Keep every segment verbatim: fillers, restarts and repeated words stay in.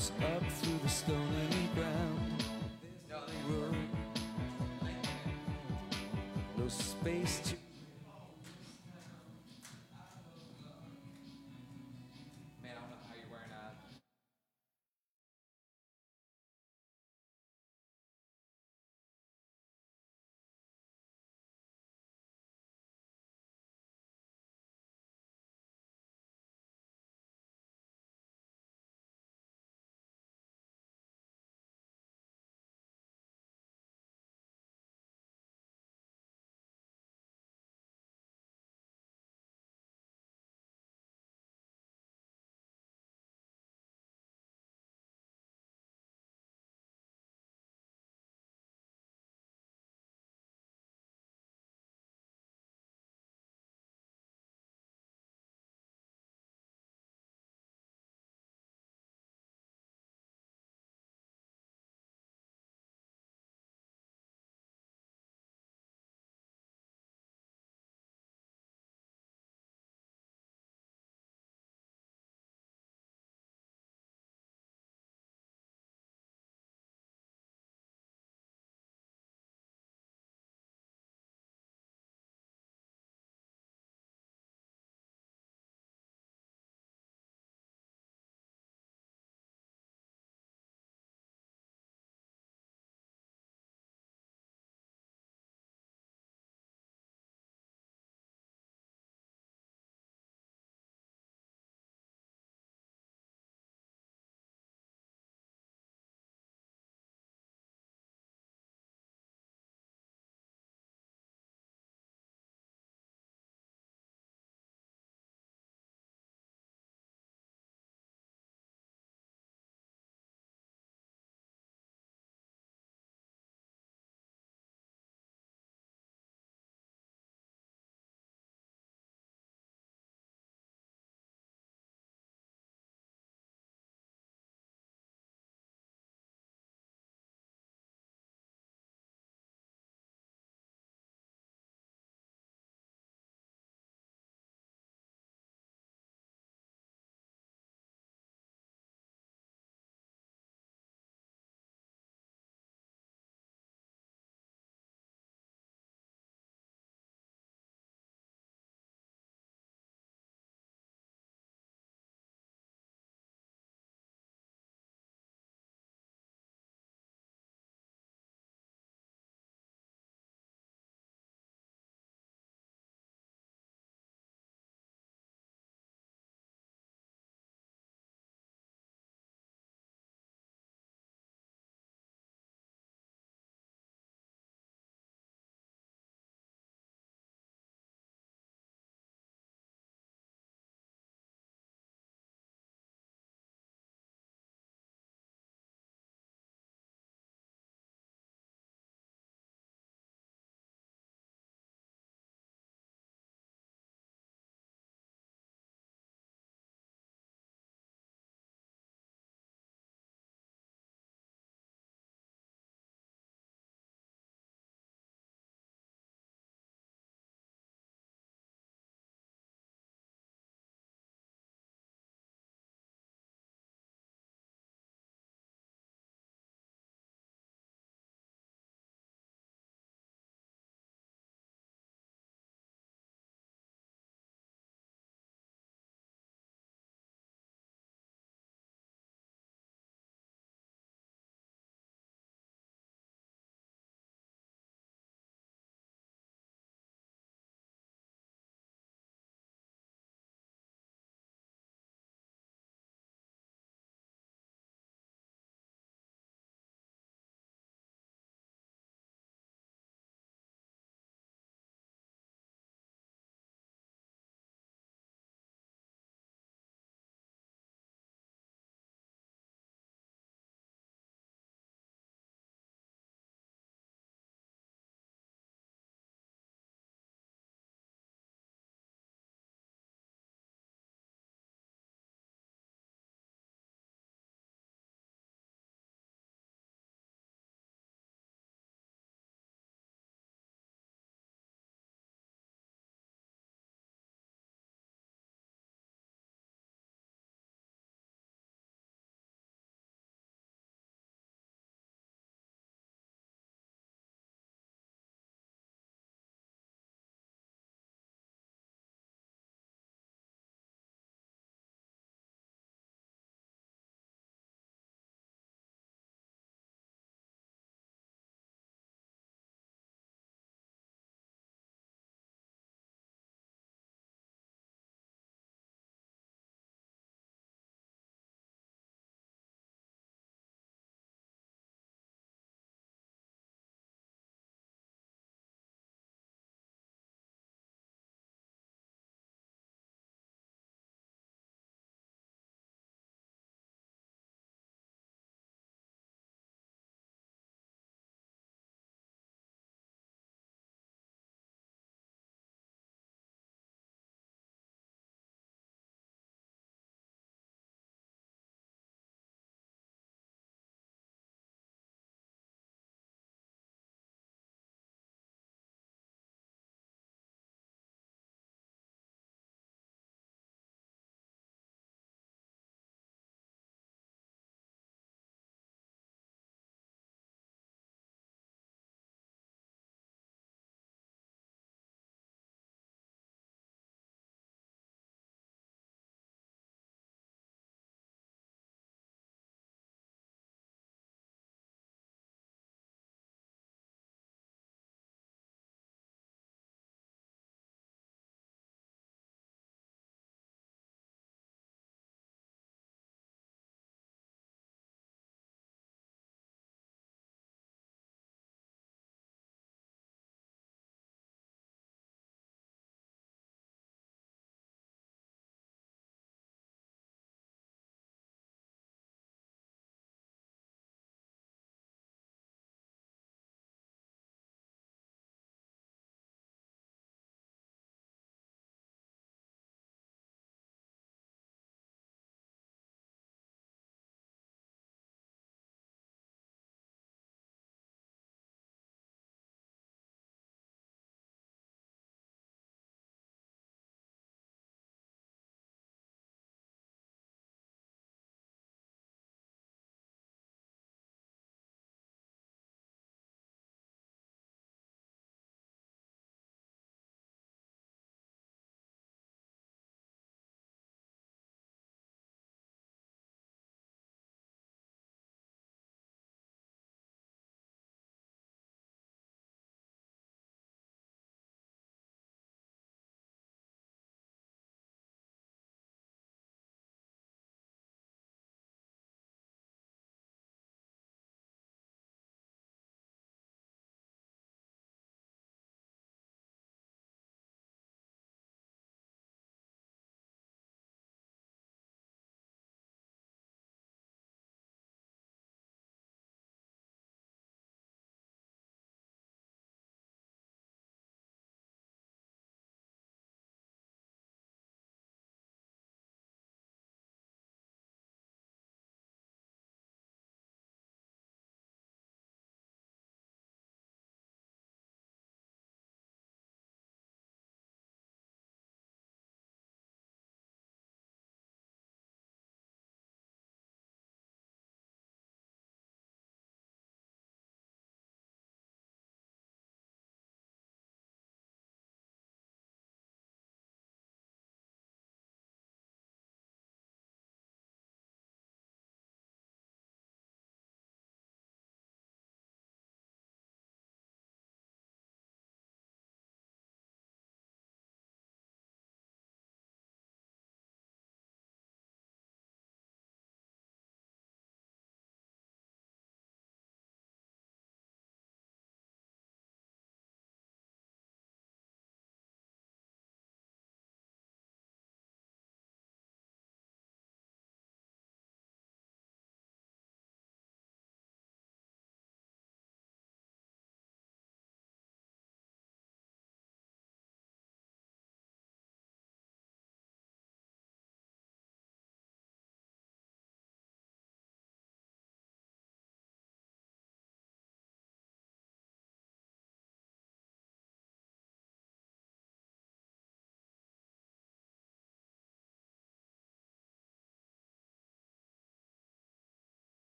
March up through the stony ground. No space to...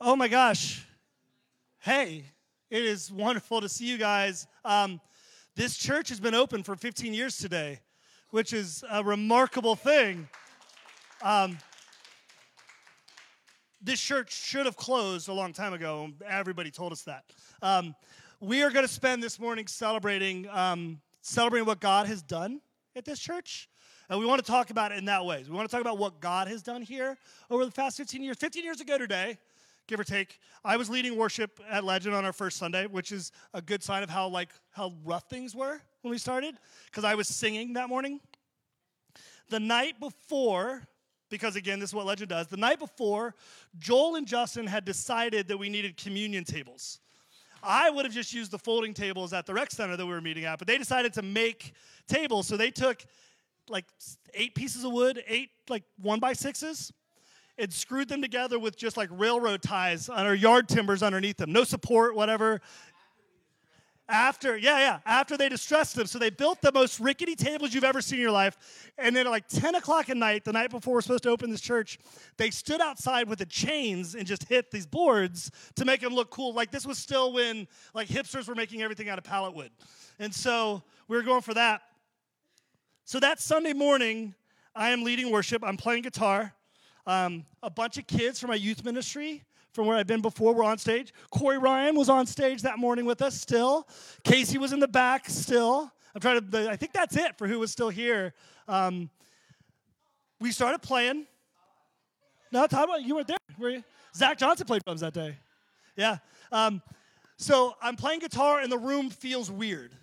Oh my gosh. Hey, it is wonderful to see you guys. Um, this church has been open for fifteen years today, which is a remarkable thing. Um, this church should have closed a long time ago. Everybody told us that. Um, we are going to spend this morning celebrating um, celebrating what God has done at this church. And we want to talk about it in that way. We want to talk about what God has done here over the past fifteen years. fifteen years ago today, give or take, I was leading worship at Legend on our first Sunday, which is a good sign of how like how rough things were when we started, because I was singing that morning. The night before, because again, this is what Legend does, the night before, Joel and Justin had decided that we needed communion tables. I would have just used the folding tables at the rec center that we were meeting at, but they decided to make tables, so they took like eight pieces of wood, eight like one by sixes, and screwed them together with just like railroad ties on our yard timbers underneath them. No support, whatever. After, yeah, yeah, after they distressed them. So they built the most rickety tables you've ever seen in your life. And then at like ten o'clock at night, the night before we're supposed to open this church, they stood outside with the chains and just hit these boards to make them look cool. Like this was still when like hipsters were making everything out of pallet wood. And so we were going for that. So that Sunday morning, I am leading worship. I'm playing guitar. Um, a bunch of kids from my youth ministry, from where I've been before, were on stage. Corey Ryan was on stage that morning with us still. Casey was in the back still. I'm trying to. I think that's it for who was still here. Um, we started playing. No, Todd, you weren't there, were you? Zach Johnson played drums that day. Yeah. Um, so I'm playing guitar, and the room feels weird.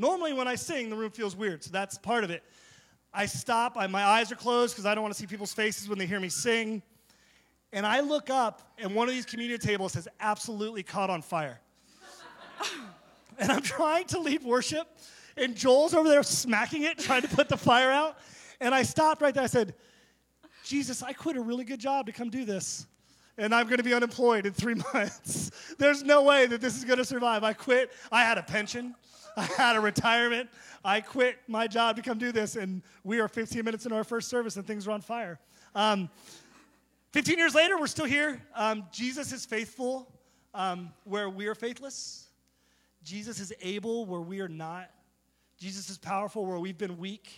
Normally when I sing, the room feels weird, so that's part of it. I stop, I, my eyes are closed because I don't want to see people's faces when they hear me sing. And I look up, and one of these communion tables has absolutely caught on fire. And I'm trying to lead worship, and Joel's over there smacking it, trying to put the fire out. And I stopped right there. I said, Jesus, I quit a really good job to come do this. And I'm going to be unemployed in three months. There's no way that this is going to survive. I quit. I had a pension. I had a retirement. I quit my job to come do this, and we are fifteen minutes into our first service, and things are on fire. Um, fifteen years later, we're still here. Um, Jesus is faithful um, where we are faithless. Jesus is able where we are not. Jesus is powerful where we've been weak.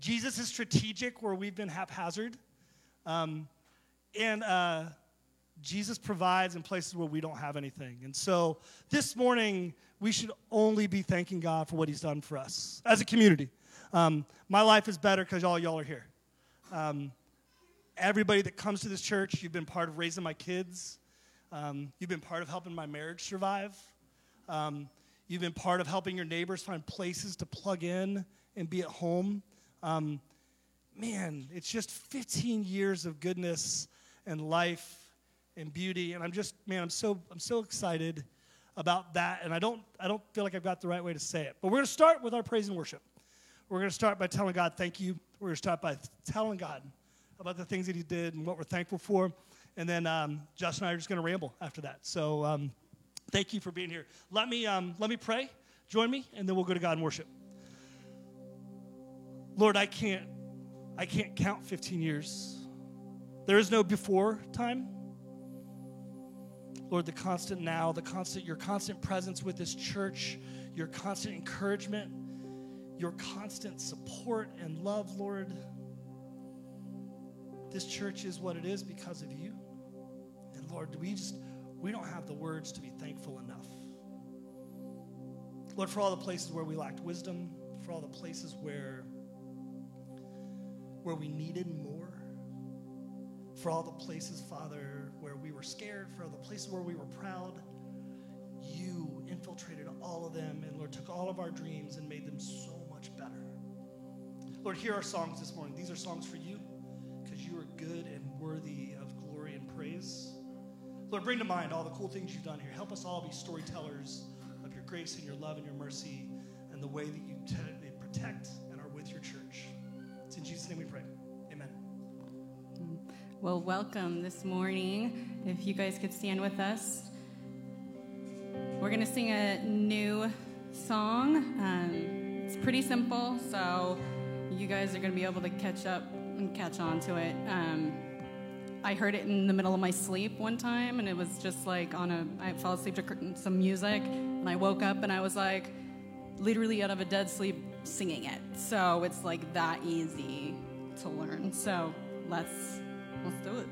Jesus is strategic where we've been haphazard. Um, and... Uh, Jesus provides in places where we don't have anything. And so this morning, we should only be thanking God for what he's done for us as a community. Um, my life is better because all y'all are here. Um, everybody that comes to this church, you've been part of raising my kids. Um, you've been part of helping my marriage survive. Um, you've been part of helping your neighbors find places to plug in and be at home. Um, man, it's just fifteen years of goodness and life and beauty, and I'm just, man, I'm so I'm so excited about that, and I don't I don't feel like I've got the right way to say it. But we're going to start with our praise and worship. We're going to start by telling God thank you. We're going to start by telling God about the things that he did and what we're thankful for, and then um, Josh and I are just going to ramble after that. So um, thank you for being here. Let me um, let me pray. Join me, and then we'll go to God and worship. Lord, I can't I can't count fifteen years. There is no before time. Lord, the constant now, the constant, your constant presence with this church, your constant encouragement, your constant support and love, Lord. This church is what it is because of you. And Lord, we just, we don't have the words to be thankful enough. Lord, for all the places where we lacked wisdom, for all the places where, where we needed more, for all the places, Father, where we were scared, for the places where we were proud, you infiltrated all of them and, Lord, took all of our dreams and made them so much better. Lord, hear our songs this morning. These are songs for you because you are good and worthy of glory and praise. Lord, bring to mind all the cool things you've done here. Help us all be storytellers of your grace and your love and your mercy and the way that you t- protect and are with your church. It's in Jesus' name we pray. Well, welcome this morning. If you guys could stand with us. We're going to sing a new song. Um, it's pretty simple, so you guys are going to be able to catch up and catch on to it. Um, I heard it in the middle of my sleep one time, and it was just like on a, I fell asleep to some music, and I woke up and I was like literally out of a dead sleep singing it. So it's like that easy to learn. So let's let's do it.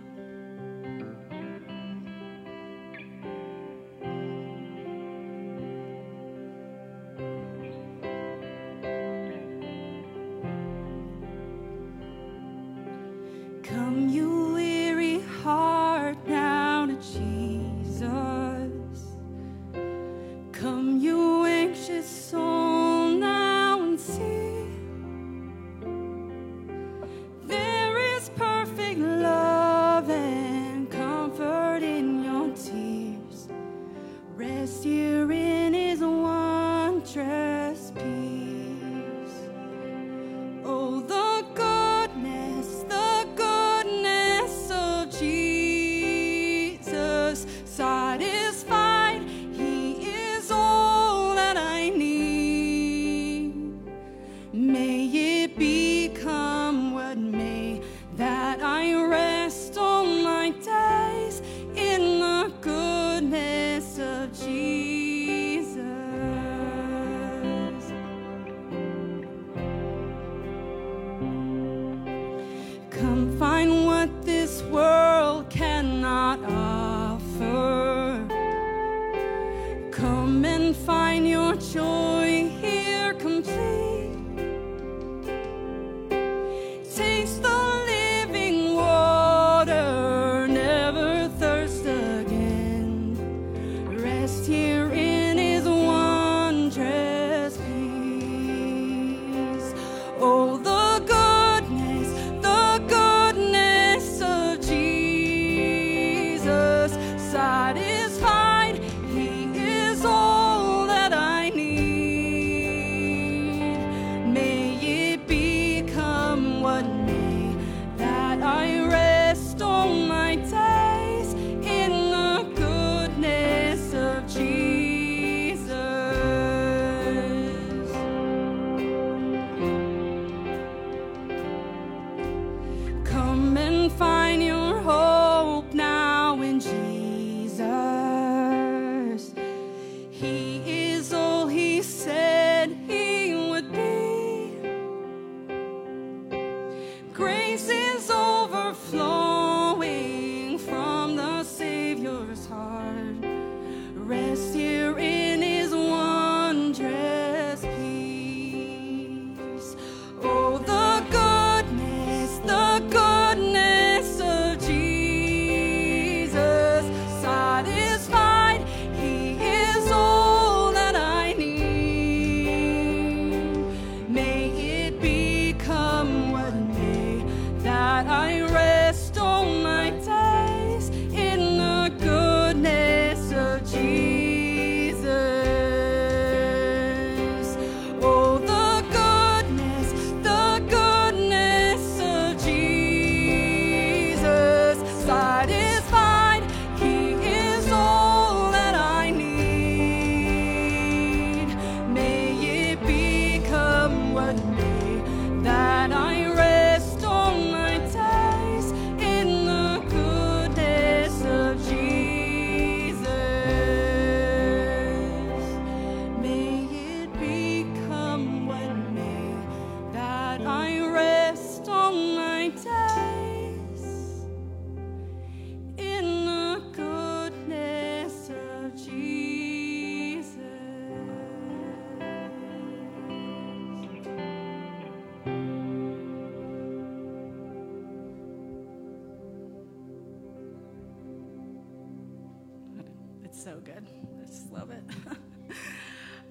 So good. I just love it.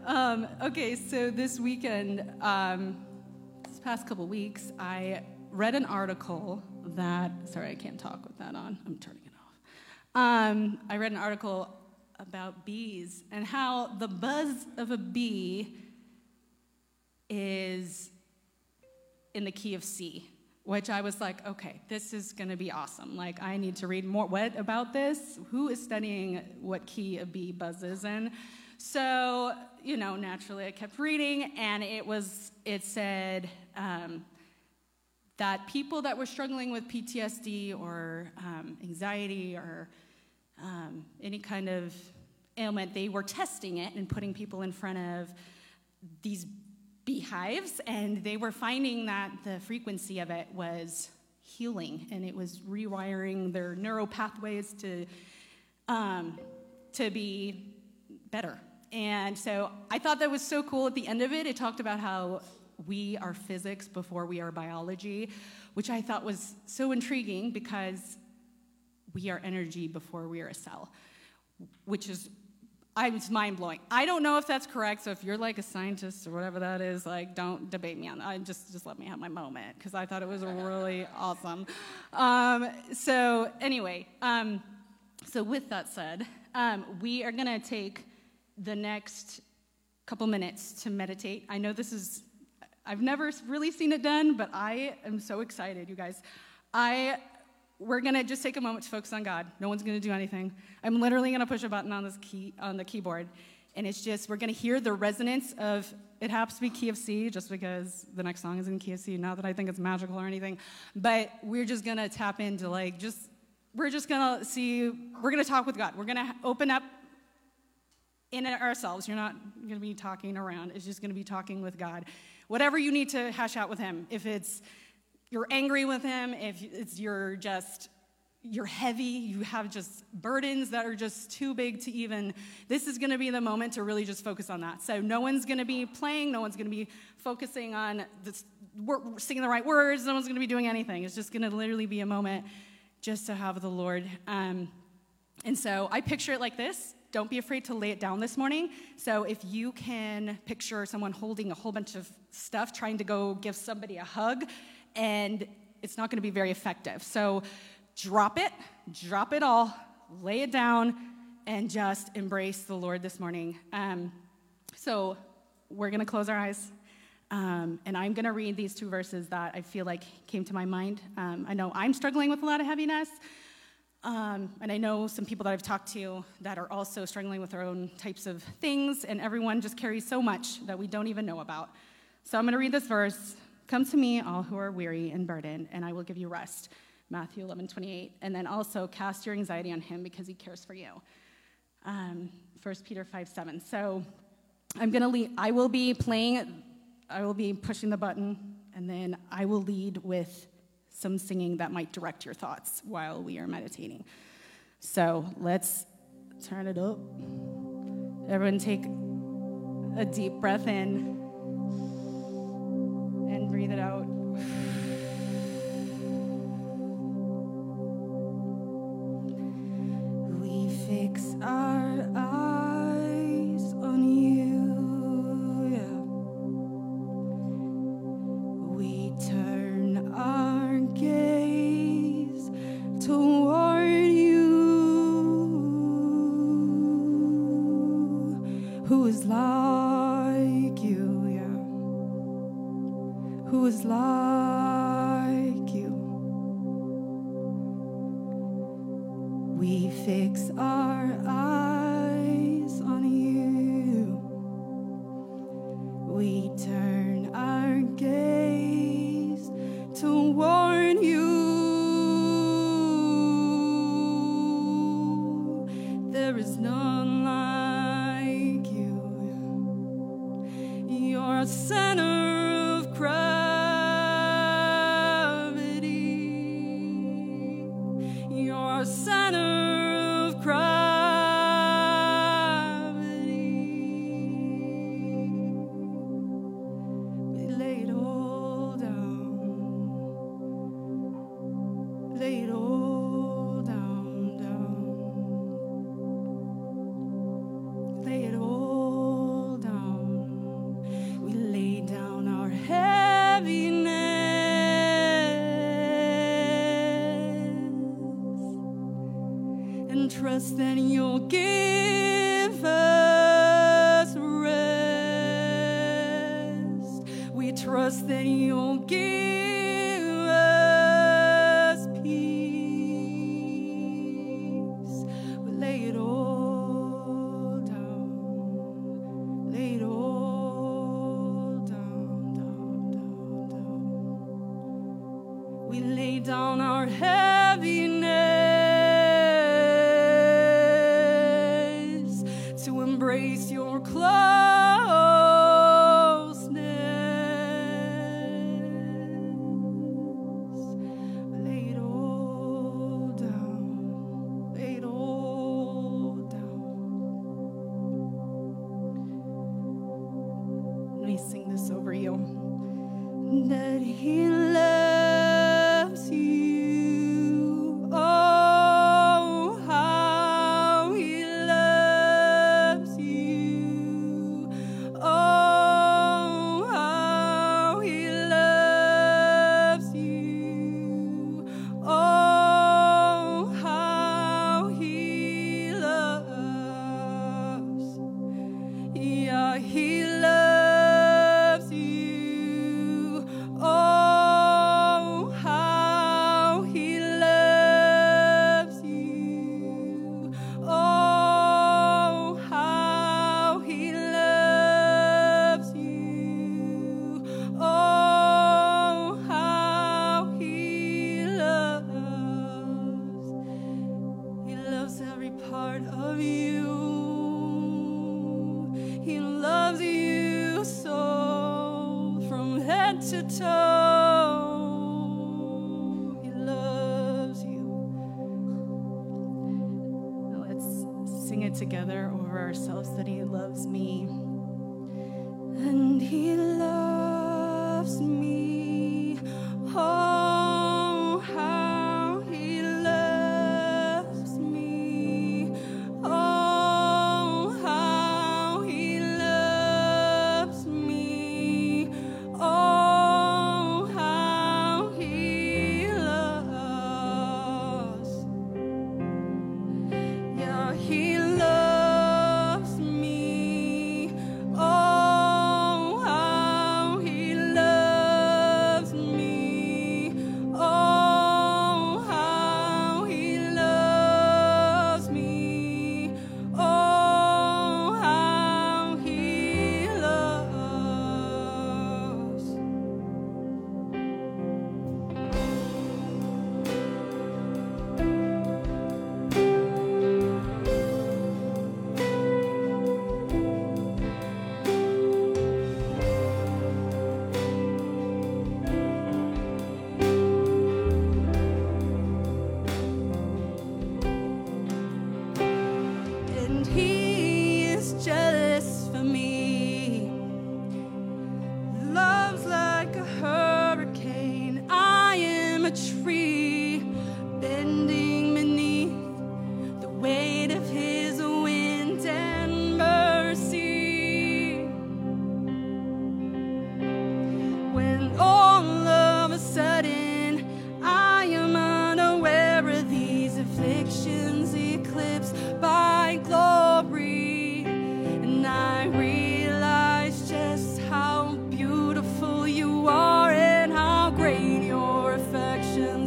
um, okay, so this weekend, um, this past couple weeks, I read an article that, sorry, I can't talk with that on. I'm turning it off. Um, I read an article about bees and how the buzz of a bee is in the key of C, which I was like, okay, this is gonna be awesome. Like, I need to read more. What about this? Who is studying what key a bee buzzes in? So, you know, naturally I kept reading, and it was, it said um, that people that were struggling with P T S D or um, anxiety or um, any kind of ailment, they were testing it and putting people in front of these beehives, and they were finding that the frequency of it was healing, and it was rewiring their neural pathways to um, to be better. And so I thought that was so cool. At the end of it, it talked about how we are physics before we are biology, which I thought was so intriguing because we are energy before we are a cell, which is, I was mind-blowing. I don't know if that's correct, so if you're like a scientist or whatever that is, like, don't debate me on that. I just, just let me have my moment, because I thought it was really awesome. Um, so anyway, um, so with that said, um, we are going to take the next couple minutes to meditate. I know this is, I've never really seen it done, but I am so excited, you guys. I... We're going to just take a moment to focus on God. No one's going to do anything. I'm literally going to push a button on this key on the keyboard, and it's just, we're going to hear the resonance of, it happens to be key of C, just because the next song is in key of C, not that I think it's magical or anything, but we're just going to tap into, like, just, we're just going to see, we're going to talk with God. We're going to open up in ourselves. You're not going to be talking around. It's just going to be talking with God. Whatever you need to hash out with him, if it's you're angry with him, if it's you're just, you're heavy, you have just burdens that are just too big to even, this is going to be the moment to really just focus on that. So no one's going to be playing, no one's going to be focusing on this, we're singing the right words, no one's going to be doing anything. It's just going to literally be a moment just to have the Lord. Um, and so I picture it like this. Don't be afraid to lay it down this morning. So if you can picture someone holding a whole bunch of stuff, trying to go give somebody a hug, and it's not going to be very effective. So drop it, drop it all, lay it down, and just embrace the Lord this morning. Um, so we're going to close our eyes, um, and I'm going to read these two verses that I feel like came to my mind. Um, I know I'm struggling with a lot of heaviness, um, and I know some people that I've talked to that are also struggling with their own types of things, and everyone just carries so much that we don't even know about. So I'm going to read this verse. Come to me, all who are weary and burdened, and I will give you rest. Matthew eleven twenty-eight. And then also cast your anxiety on him because he cares for you. Um, First Peter five seven. So I'm going to lead. I will be playing. I will be pushing the button, and then I will lead with some singing that might direct your thoughts while we are meditating. So let's turn it up. Everyone take a deep breath in. And breathe it out. We fix our eyes on you. Yeah. We turn our gaze toward you. Who is like you? Who is like you? We fix our eyes on you. We turn our gaze toward you. There is none like you. You're a center of Christ. Center of gravity. We lay it all down. Lay it all down, down. Lay it all down. We lay down our heaviness. Trust that you'll give us rest. We trust that you'll give us peace. We lay it all down. Lay it all down, down, down, down. we lay down our heaviness to embrace your closeness. Lay it all down, lay it all down. Let me sing this over you. That he loves you. Oh, how he loves you. Oh, how he loves you. Oh, how he loves. Yeah, he loves. Together over ourselves that he loves me, and he loves me. Oh, how he loves me. Oh, how he loves me. Oh, how he loves. Yeah, he loves.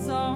Are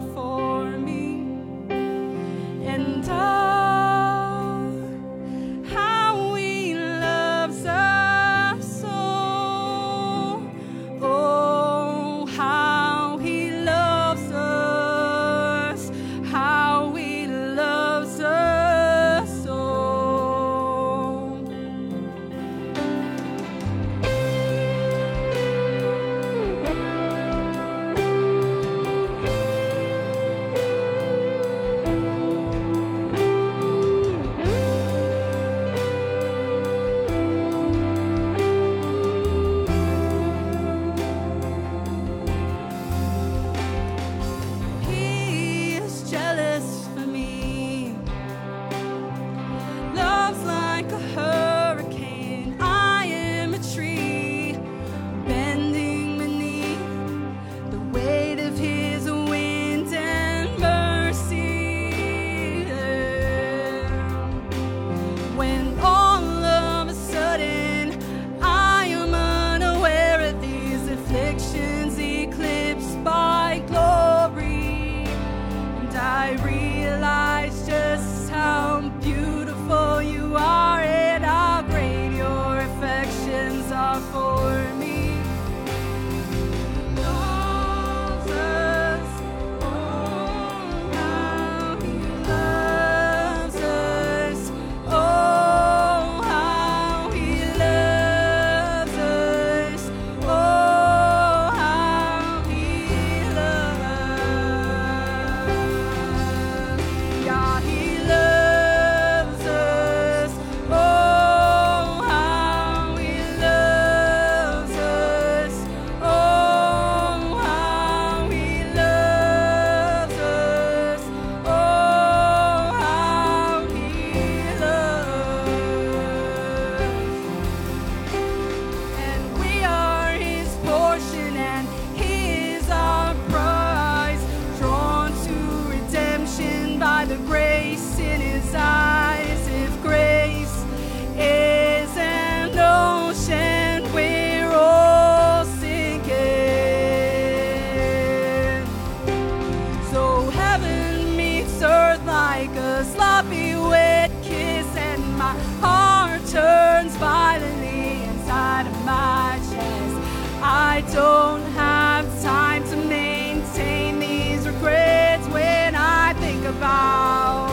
like a sloppy wet kiss, and my heart turns violently inside of my chest. I don't have time to maintain these regrets when I think about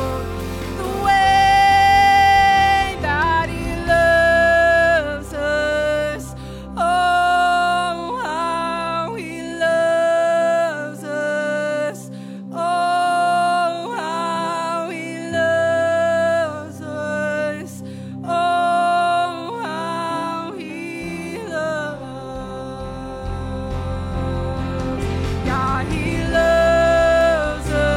the way that he loves us. Oh, how he loves us. Oh, how he loves us. Oh, how he loves us. Yeah, he loves us.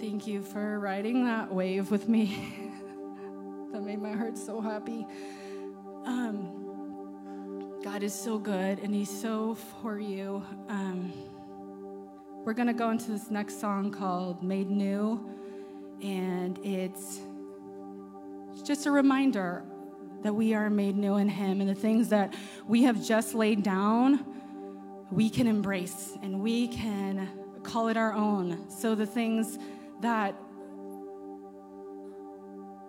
Thank you for riding that wave with me. That made my heart so happy. Um, God is so good, and he's so for you. Um, we're going to go into this next song called Made New, and it's just a reminder that we are made new in him, and the things that we have just laid down, we can embrace, and we can call it our own. So the things that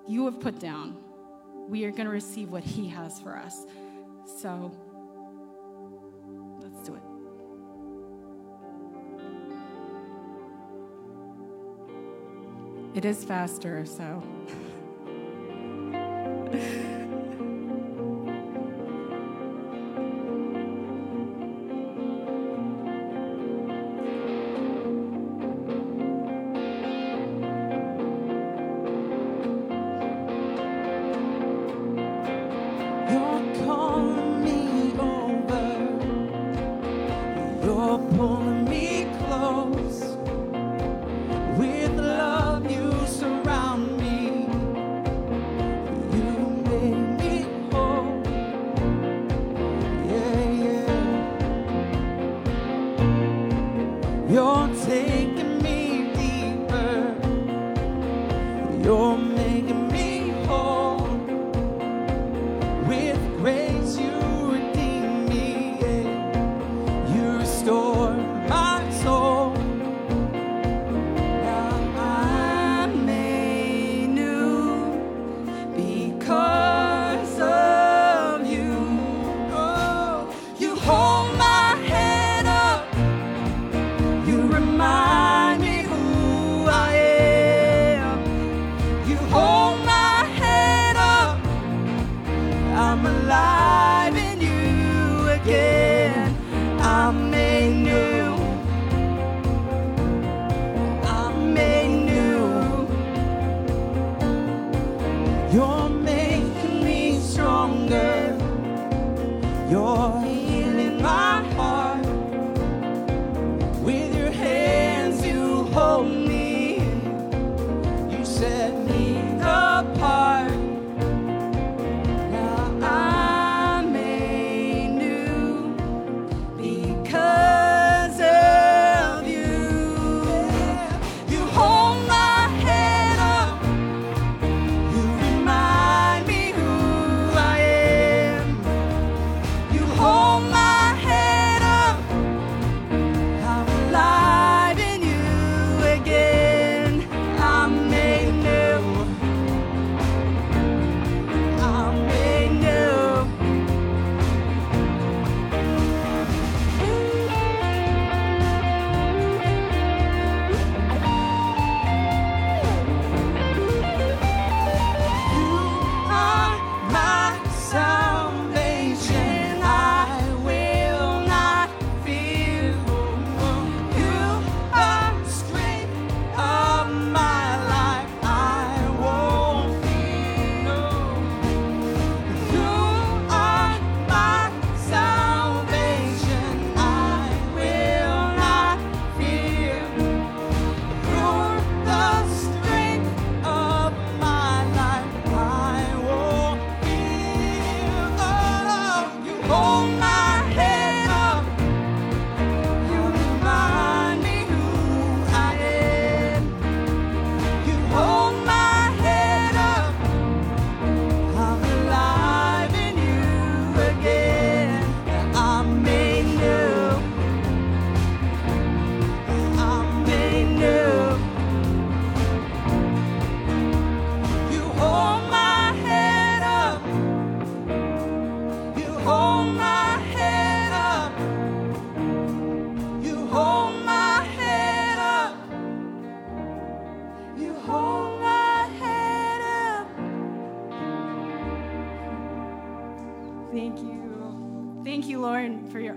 you have put down, we are going to receive what he has for us. So let's do it. It is faster, so. Home.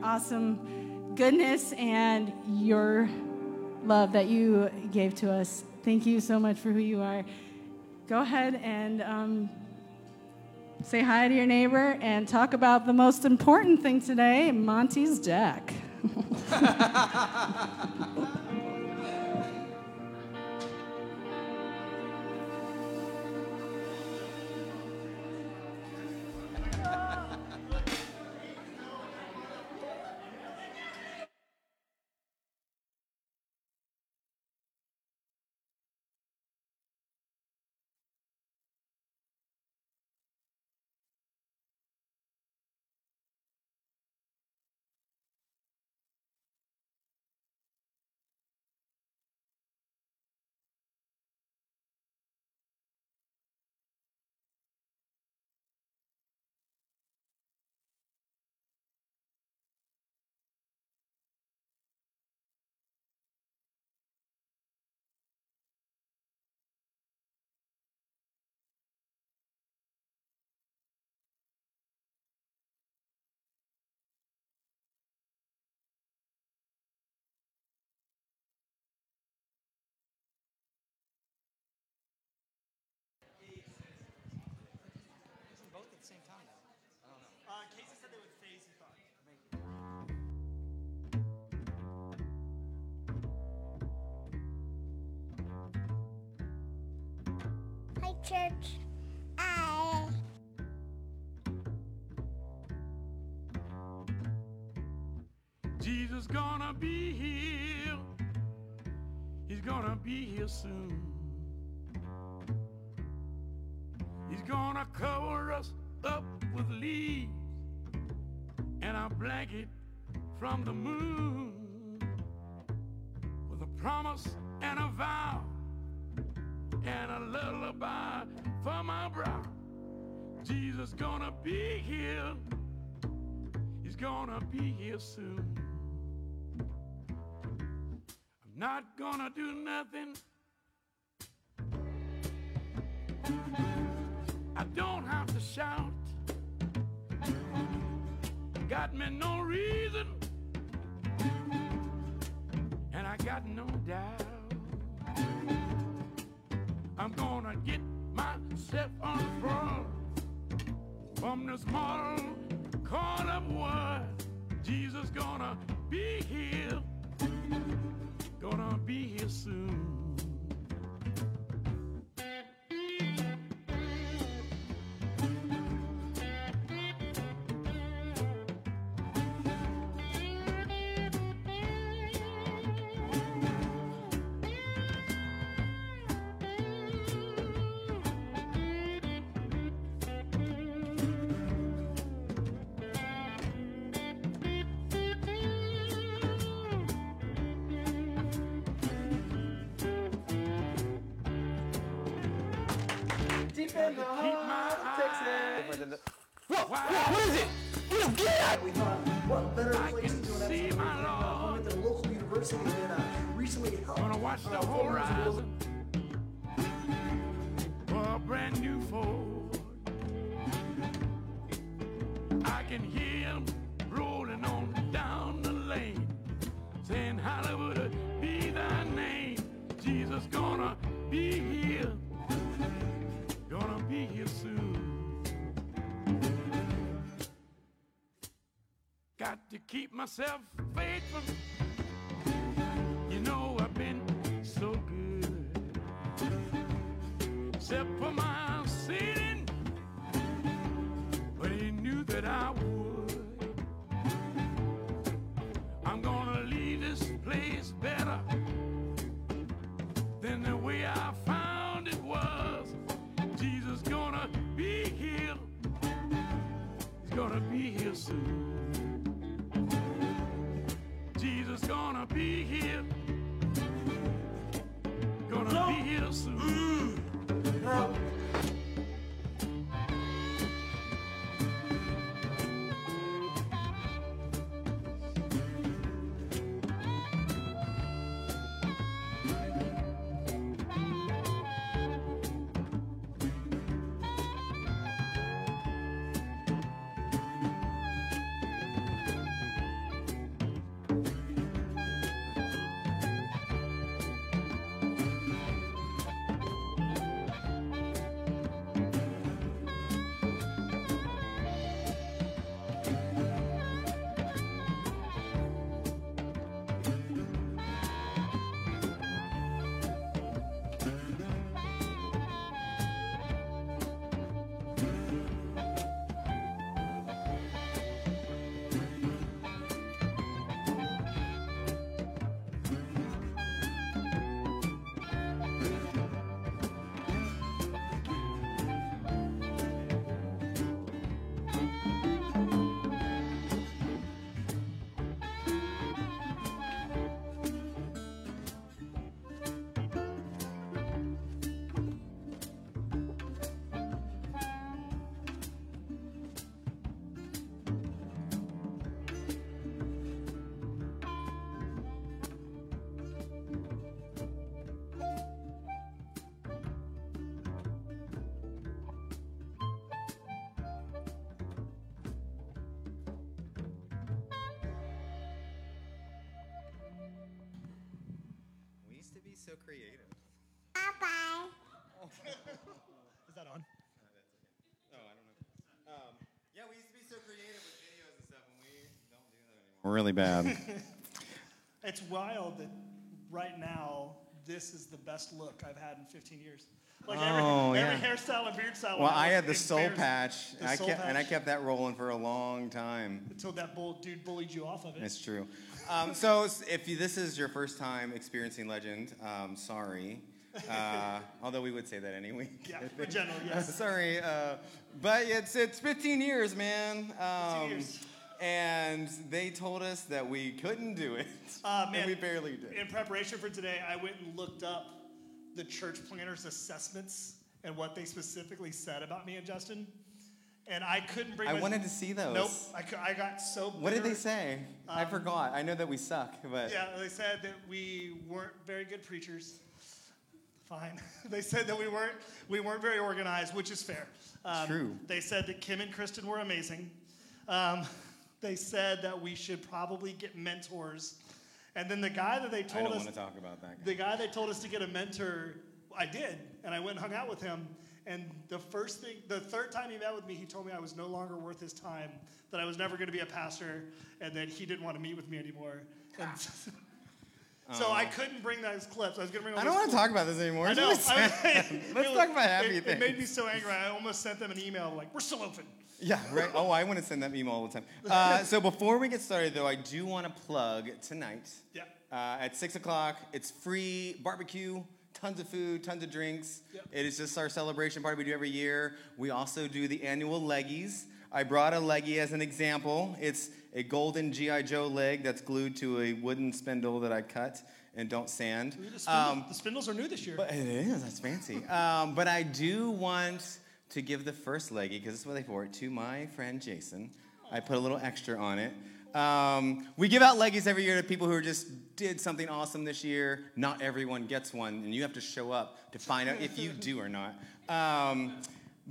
Awesome goodness and your love that you gave to us. Thank you so much for who you are. Go ahead and um, say hi to your neighbor and talk about the most important thing today, Monty's deck. Church, I Jesus gonna be here. He's gonna be here soon. He's gonna cover us up with leaves and our blanket from the moon, with a promise and a vow and a lullaby for my brow. Jesus gonna be here. He's gonna be here soon. I'm not gonna do nothing I don't have to shout. Got me no reason, and I got no doubt. I'm gonna get myself unfurled from this mortal corner of wood. Jesus gonna be here, gonna be here soon. Keep my eyes. What? What? What is it? What? Get out! We thought, what better place to do an episode of I went to the local university and uh, recently helped. Wanna watch the horizon for a brand new Ford. I can hear him rolling on down the lane, saying Hollywood be thy name. Jesus gonna be here. Gonna be here soon. Got to keep myself faithful. You know I've been so good, except for my sinning, but he knew that I would. I'm gonna leave this place better than the way I found it was. Jesus gonna be here. He's gonna be here soon. Jesus gonna be here. Gonna no. be here soon. Mm. No. so creative. Bye-bye. Oh. Is that on? No, that's okay. Oh, I don't know. Um, yeah, we used to be so creative with videos and stuff, and we don't do that anymore. We're really bad. It's wild that right now, this is the best look I've had in fifteen years. Like every, oh, yeah. every hairstyle and beard style. Well, I had the soul patch, the and I soul kept patch. and I kept that rolling for a long time until that bull, dude bullied you off of it. That's true. Um, so if you, this is your first time experiencing Legend, um, sorry. Uh, although we would say that anyway. Yeah, in general, yes. Uh, sorry, uh, but it's it's fifteen years, man. Um, fifteen years. And they told us that we couldn't do it, uh, man, and we barely did. In preparation for today, I went and looked up the church planners' assessments and what they specifically said about me and Justin, and I couldn't bring. I my wanted th- to see those. Nope, I, cu- I got so. Bitter. What did they say? Um, I forgot. I know that we suck, but yeah, they said that we weren't very good preachers. Fine. They said that we weren't we weren't very organized, which is fair. Um, True. They said that Kim and Kristen were amazing. Um, They said that we should probably get mentors. And then the guy that they told us... I don't us, want to talk about that guy. The guy they told us to get a mentor, I did. And I went and hung out with him. And the first thing, the third time he met with me, he told me I was no longer worth his time, that I was never going to be a pastor, and that he didn't want to meet with me anymore. And so um, I couldn't bring those clips. I was going to bring. I don't want to talk about this anymore. I know. I was, Let's was, talk about happy it, things. It made me so angry. I almost sent them an email like, "We're still open." Yeah, right. Oh, I want to send that email all the time. Uh, so before we get started, though, I do want to plug tonight. Yeah. Uh, at six o'clock, it's free barbecue. Tons of food, tons of drinks. Yep. It is just our celebration party we do every year. We also do the annual leggies. I brought a leggie as an example. It's a golden G I. Joe leg that's glued to a wooden spindle that I cut and don't sand. The, spindle, um, the spindles are new this year. But it is. That's fancy. um, but I do want to give the first leggie, because that's what they for it, to my friend Jason. I put a little extra on it. Um, we give out leggies every year to people who just did something awesome this year. Not everyone gets one, and you have to show up to find out if you do or not. Um,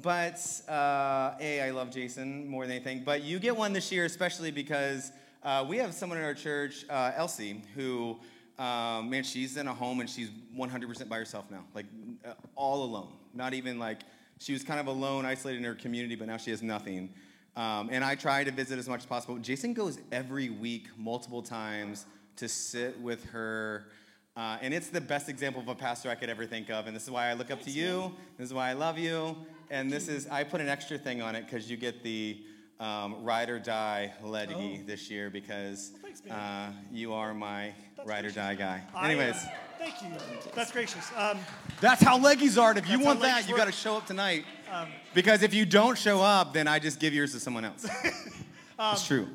but, uh, A, I love Jason more than anything, but you get one this year, especially because uh, we have someone in our church, uh, Elsie, who, uh, man, she's in a home, and she's one hundred percent by herself now, like uh, all alone, not even like... She was kind of alone, isolated in her community, but now she has nothing. Um, and I try to visit as much as possible. Jason goes every week, multiple times, to sit with her. Uh, and it's the best example of a pastor I could ever think of. And this is why I look up to you. This is why I love you. And this is, I put an extra thing on it because you get the um, ride or die leggy oh. this year because well, thanks, uh, you are my That's ride gracious. Or die guy. I, Anyways. Uh, thank you. That's gracious. Um, That's how leggies are. And if you want that, you got to show up tonight. Um, because if you don't show up, then I just give yours to someone else. um, it's true.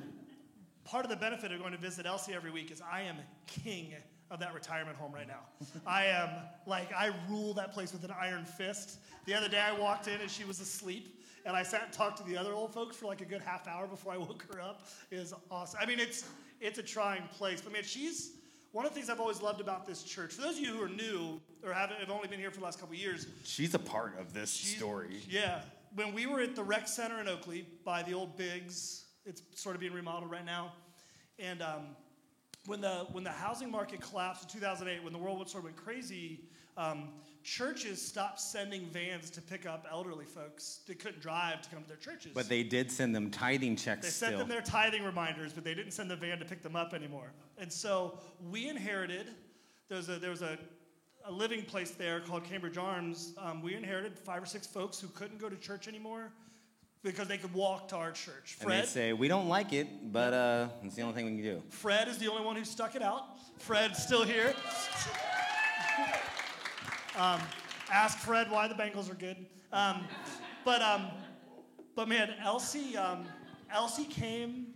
Part of the benefit of going to visit Elsie every week is I am king of that retirement home right now. I am, like, I rule that place with an iron fist. The other day I walked in and she was asleep. And I sat and talked to the other old folks for like a good half hour before I woke her up. It was awesome. I mean, it's it's a trying place. But, man, she's... One of the things I've always loved about this church, for those of you who are new or haven't, have only been here for the last couple of years. She's a part of this story. Yeah. When we were at the rec center in Oakley by the old Biggs, it's sort of being remodeled right now. And um, when the when the housing market collapsed in two thousand eight, when the world sort of went crazy, um, churches stopped sending vans to pick up elderly folks that couldn't drive to come to their churches. But they did send them tithing checks. They still. sent them their tithing reminders, but they didn't send the van to pick them up anymore. And so we inherited, there was a, there was a, a living place there called Cambridge Arms. Um, we inherited five or six folks who couldn't go to church anymore because they could walk to our church. Fred, and they'd say, we don't like it, but uh, it's the only thing we can do. Fred is the only one who stuck it out. Fred's still here. Um, ask Fred why the Bengals are good. Um, but, um, but man, Elsie, um, Elsie came,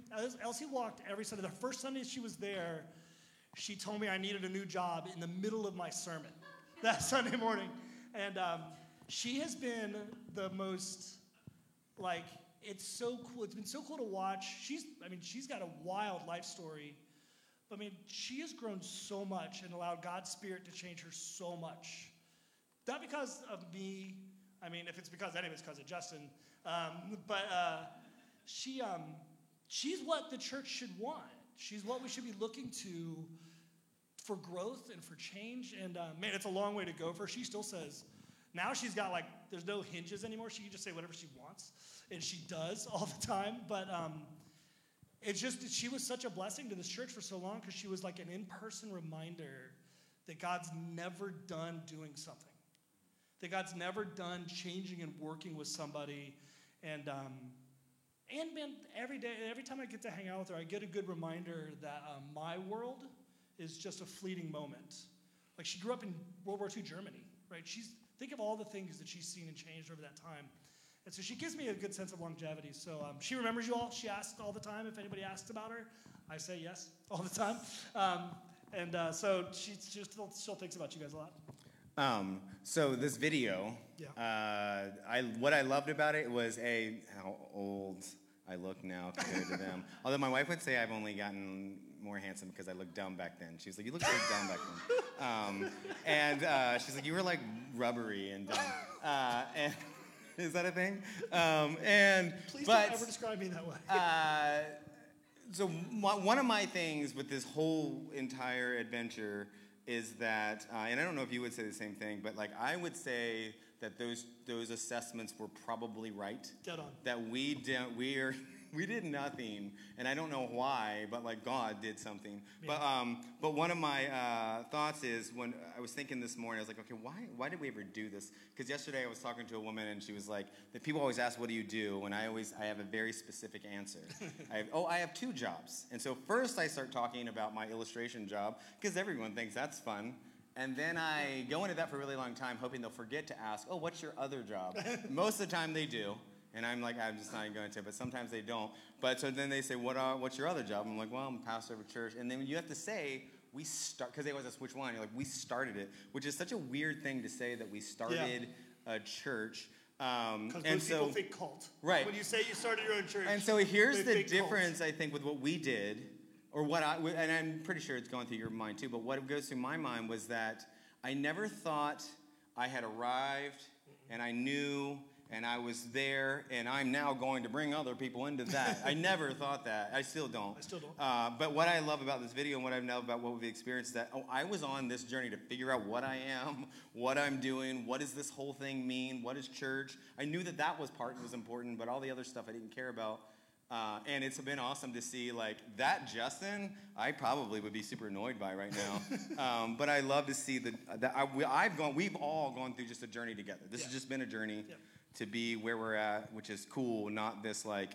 Elsie walked every Sunday. The first Sunday she was there, she told me I needed a new job in the middle of my sermon that Sunday morning. And um, she has been the most, like, it's so cool. It's been so cool to watch. She's, I mean, she's got a wild life story. But, I mean, she has grown so much and allowed God's Spirit to change her so much. Not because of me. I mean, if it's because anyway, it's because of Justin. Um, but uh, she, um, she's what the church should want. She's what we should be looking to for growth and for change. And uh, man, it's a long way to go for her. She still says, now she's got like, there's no hinges anymore. She can just say whatever she wants. And she does all the time. But um, it's just, she was such a blessing to this church for so long because she was like an in-person reminder that God's never done doing something. That God's never done changing and working with somebody. And um, and man, every day, every time I get to hang out with her, I get a good reminder that uh, my world is just a fleeting moment. Like she grew up in World War Two Germany, right? She's think of all the things that she's seen and changed over that time. And so she gives me a good sense of longevity. So um, she remembers you all. She asks all the time if anybody asks about her. I say yes all the time. Um, and uh, so she just still, still thinks about you guys a lot. Um, so this video, yeah. uh, I, what I loved about it was a, how old I look now compared to them. Although my wife would say I've only gotten more handsome because I looked dumb back then. She was like, you looked so dumb back then. Um, and, uh, she's like, you were like rubbery and dumb. Uh, and is that a thing? Um, and, please but, don't ever describe me that way. uh, so my, one of my things with this whole entire adventure is that, uh, and I don't know if you would say the same thing, but like I would say that those those assessments were probably right. Dead on. That we did we are we did nothing, and I don't know why, but like God did something. Yeah. But um, but one of my uh, thoughts is when I was thinking this morning, I was like, okay, why why did we ever do this? Because yesterday I was talking to a woman, and she was like, that people always ask, what do you do? And I always I have a very specific answer. I have, oh, I have two jobs, and so first I start talking about my illustration job because everyone thinks that's fun. And then I go into that for a really long time, hoping they'll forget to ask, oh, what's your other job? Most of the time they do. And I'm like, I'm just not going to, but sometimes they don't. But so then they say, what? Uh, what's your other job? I'm like, well, I'm a pastor of a church. And then you have to say, we start, because they always ask which one. You're like, we started it, which is such a weird thing to say that we started yeah. a church. Um, because most so, people think cult. Right. When you say you started your own church. And so here's the difference, cult. I think, with what we did. Or what I, and I'm pretty sure it's going through your mind too, but what goes through my mind was that I never thought I had arrived and I knew and I was there and I'm now going to bring other people into that. I never thought that. I still don't. I still don't. Uh, but what I love about this video and what I love about what we've experienced is that, oh, I was on this journey to figure out what I am, what I'm doing, what does this whole thing mean, what is church? I knew that that was part that was important, but all the other stuff I didn't care about. Uh, and it's been awesome to see, like, that Justin, I probably would be super annoyed by right now. um, but I love to see that I've gone, we've all gone through just a journey together. This yeah. has just been a journey yeah. to be where we're at, which is cool, not this, like,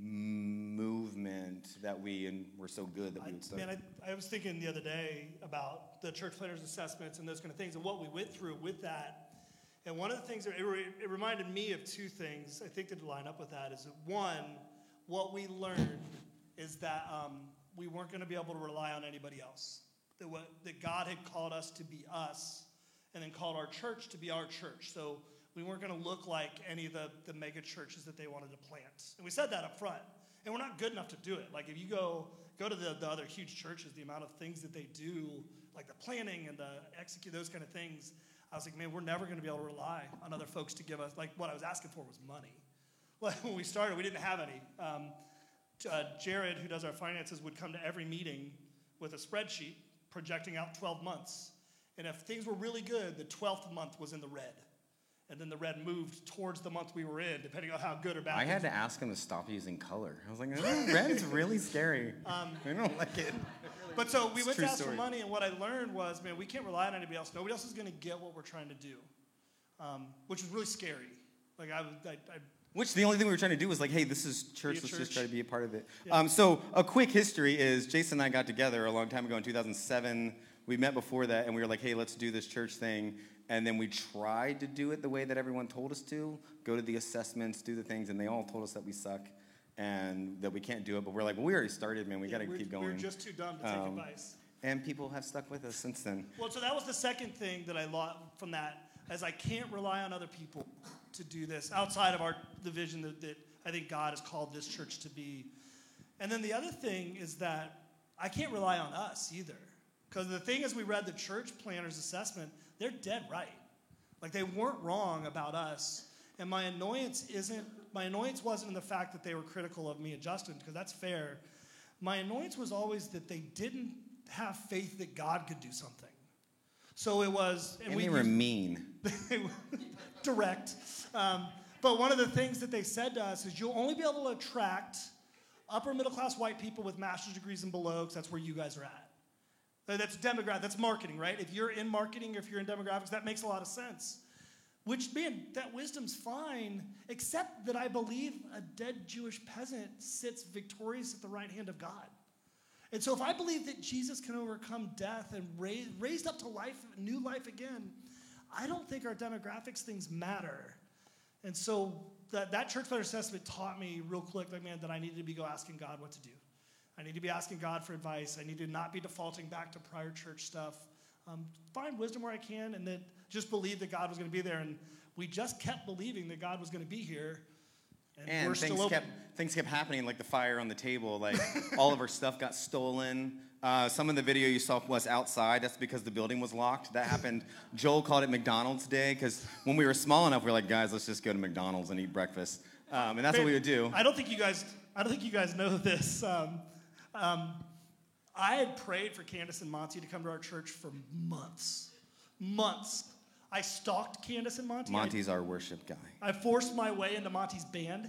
movement that we, and we're so good that we would start. Man, I, I was thinking the other day about the church planners assessments and those kind of things and what we went through with that. And one of the things, that it, re, it reminded me of two things, I think, that line up with that is that, one, what we learned is that um, we weren't going to be able to rely on anybody else. That what that God had called us to be us and then called our church to be our church. So we weren't going to look like any of the, the mega churches that they wanted to plant. And we said that up front. And we're not good enough to do it. Like if you go go to the, the other huge churches, the amount of things that they do, like the planning and the execute, those kind of things, I was like, man, we're never going to be able to rely on other folks to give us, like what I was asking for was money. Well, when we started, we didn't have any. Um, uh, Jared, who does our finances, would come to every meeting with a spreadsheet projecting out twelve months. And if things were really good, the twelfth month was in the red. And then the red moved towards the month we were in, depending on how good or bad. I had to ask him to stop using color. I was like, oh, red's really scary. Um, I don't like it. But so we went to ask for money, and what I learned was, man, we can't rely on anybody else. Nobody else is going to get what we're trying to do, um, which was really scary. Like I, I, I Which the only thing we were trying to do was like, hey, this is church. Let's church. just try to be a part of it. Yeah. Um, so a quick history is Jason and I got together a long time ago in two thousand seven. We met before that, and we were like, hey, let's do this church thing. And then we tried to do it the way that everyone told us to, go to the assessments, do the things, and they all told us that we suck and that we can't do it. But we're like, well, we already started, man. We yeah, got to keep going. We're just too dumb to take um, advice. And people have stuck with us since then. Well, so that was the second thing that I learned from that. As I can't rely on other people to do this outside of our the vision that, that I think God has called this church to be. And then the other thing is that I can't rely on us either. Because the thing is, we read the church planners assessment, they're dead right. Like they weren't wrong about us. And my annoyance isn't my annoyance wasn't in the fact that they were critical of me and Justin, because that's fair. My annoyance was always that they didn't have faith that God could do something. So it was... And, and we, they were mean. They were direct. Um, but one of the things that they said to us is you'll only be able to attract upper middle class white people with master's degrees and below, because that's where you guys are at. That's demographic. That's marketing, right? If you're in marketing or if you're in demographics, that makes a lot of sense. Which, man, that wisdom's fine, except that I believe a dead Jewish peasant sits victorious at the right hand of God. And so if I believe that Jesus can overcome death and raise, raised up to life, new life again, I don't think our demographics things matter. And so that, that church planter assessment taught me real quick, like, man, that I needed to be go asking God what to do. I need to be asking God for advice. I need to not be defaulting back to prior church stuff. Um, find wisdom where I can, and then just believe that God was going to be there. And we just kept believing that God was going to be here. And, and we're things, still open. Kept, things kept happening, like the fire on the table. Like all of our stuff got stolen. Uh, some of the video you saw was outside. That's because the building was locked. That happened. Joel called it McDonald's Day, because when we were small enough, we were like, guys, let's just go to McDonald's and eat breakfast. Um, and that's Fair, what we would do. I don't think you guys. I don't think you guys know this. Um, Um, I had prayed for Candace and Monty to come to our church for months. Months. I stalked Candace and Monty. Monty's I, our worship guy. I forced my way into Monty's band,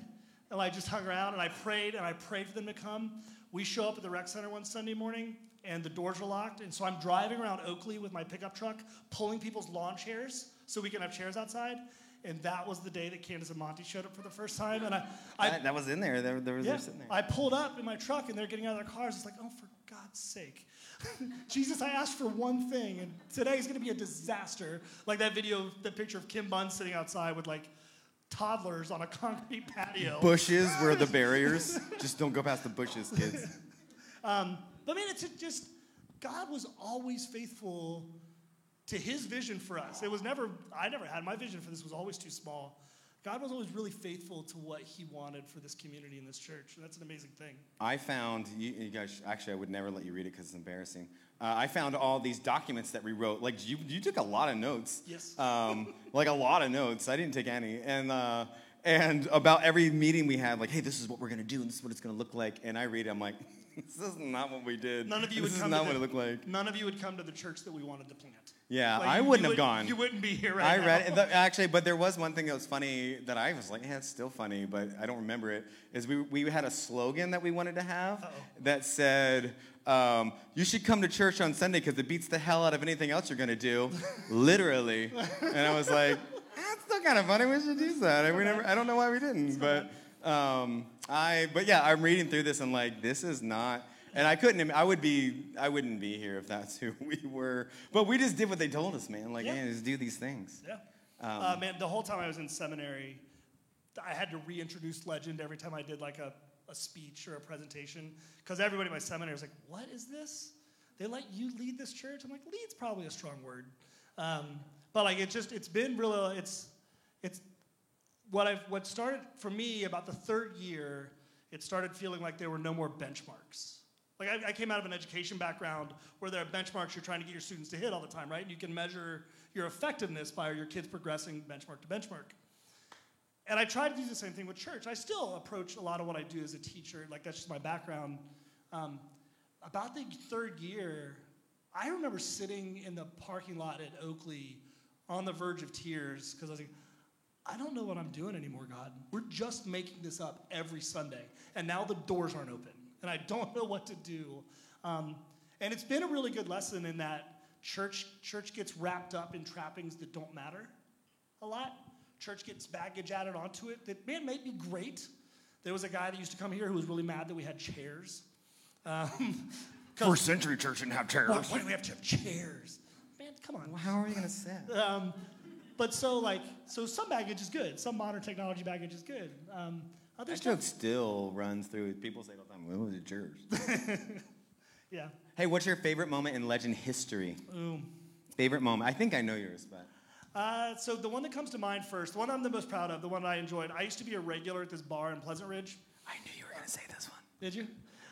and I just hung around, and I prayed, and I prayed for them to come. We show up at the rec center one Sunday morning, and the doors are locked, and so I'm driving around Oakley with my pickup truck, pulling people's lawn chairs so we can have chairs outside. And that was the day that Candace and Monty showed up for the first time. And I, I that, that was in there. There, there was yeah, sitting there. I pulled up in my truck, and they're getting out of their cars. It's like, oh, for God's sake, Jesus! I asked for one thing, and today's going to be a disaster. Like that video, that picture of Kim Bunn sitting outside with like toddlers on a concrete patio. Bushes were the barriers. Just don't go past the bushes, kids. Um, but man, it's just God was always faithful to his vision for us. It was never, I never had my vision for this, was always too small. God was always really faithful to what he wanted for this community and this church. And that's an amazing thing. I found, you, you guys, actually I would never let you read it because it's embarrassing. Uh, I found all these documents that we wrote. Like you you took a lot of notes. Yes. Um, like a lot of notes. I didn't take any. And uh, and about every meeting we had, like, hey, this is what we're going to do and this is what it's going to look like. And I read it, I'm like, this is not what we did. None of you this would come is not to what the, it looked like. None of you would come to the church that we wanted to plant. Yeah, like, I wouldn't have would, gone. You wouldn't be here right now. I read now. It, actually, but there was one thing that was funny that I was like, yeah, it's still funny, but I don't remember it, is we we had a slogan that we wanted to have. Uh-oh. That said, um, you should come to church on Sunday because it beats the hell out of anything else you're going to do, literally. And I was like, that's still kind of funny. We should do that. We never, I don't know why we didn't, but um, I, but yeah, I'm reading through this and like, this is not... And I couldn't, I would be, I wouldn't be here if that's who we were. But we just did what they told us, man. Like, yeah. man, just do these things. Yeah. Um, uh, man, the whole time I was in seminary, I had to reintroduce Legend every time I did like a, a speech or a presentation. Because everybody in my seminary was like, what is this? They let you lead this church? I'm like, lead's probably a strong word. Um, but like, it's just, it's been really, it's, it's, what I've, what started for me about the third year, it started feeling like there were no more benchmarks. Like I, I came out of an education background where there are benchmarks you're trying to get your students to hit all the time, right? And you can measure your effectiveness by are your kids progressing benchmark to benchmark. And I tried to do the same thing with church. I still approach a lot of what I do as a teacher. Like that's just my background. Um, about the third year, I remember sitting in the parking lot at Oakley on the verge of tears because I was like, I don't know what I'm doing anymore, God. We're just making this up every Sunday. And now the doors aren't open. And I don't know what to do. Um, and it's been a really good lesson in that church church gets wrapped up in trappings that don't matter a lot. Church gets baggage added onto it that, man, may be great. There was a guy that used to come here who was really mad that we had chairs. Um, First century church didn't have chairs. Why, why do we have to have chairs? Man, come on. Well, how are we going to sit? Um, but so, like, so some baggage is good. Some modern technology baggage is good. Um That joke still runs through. People say all the time, what was it, yours? Yeah. Hey, what's your favorite moment in Legend history? Ooh. Favorite moment? I think I know yours, but. Uh, so the one that comes to mind first, the one I'm the most proud of, the one I enjoyed, I used to be a regular at this bar in Pleasant Ridge. I knew you were going to say this one. Did you?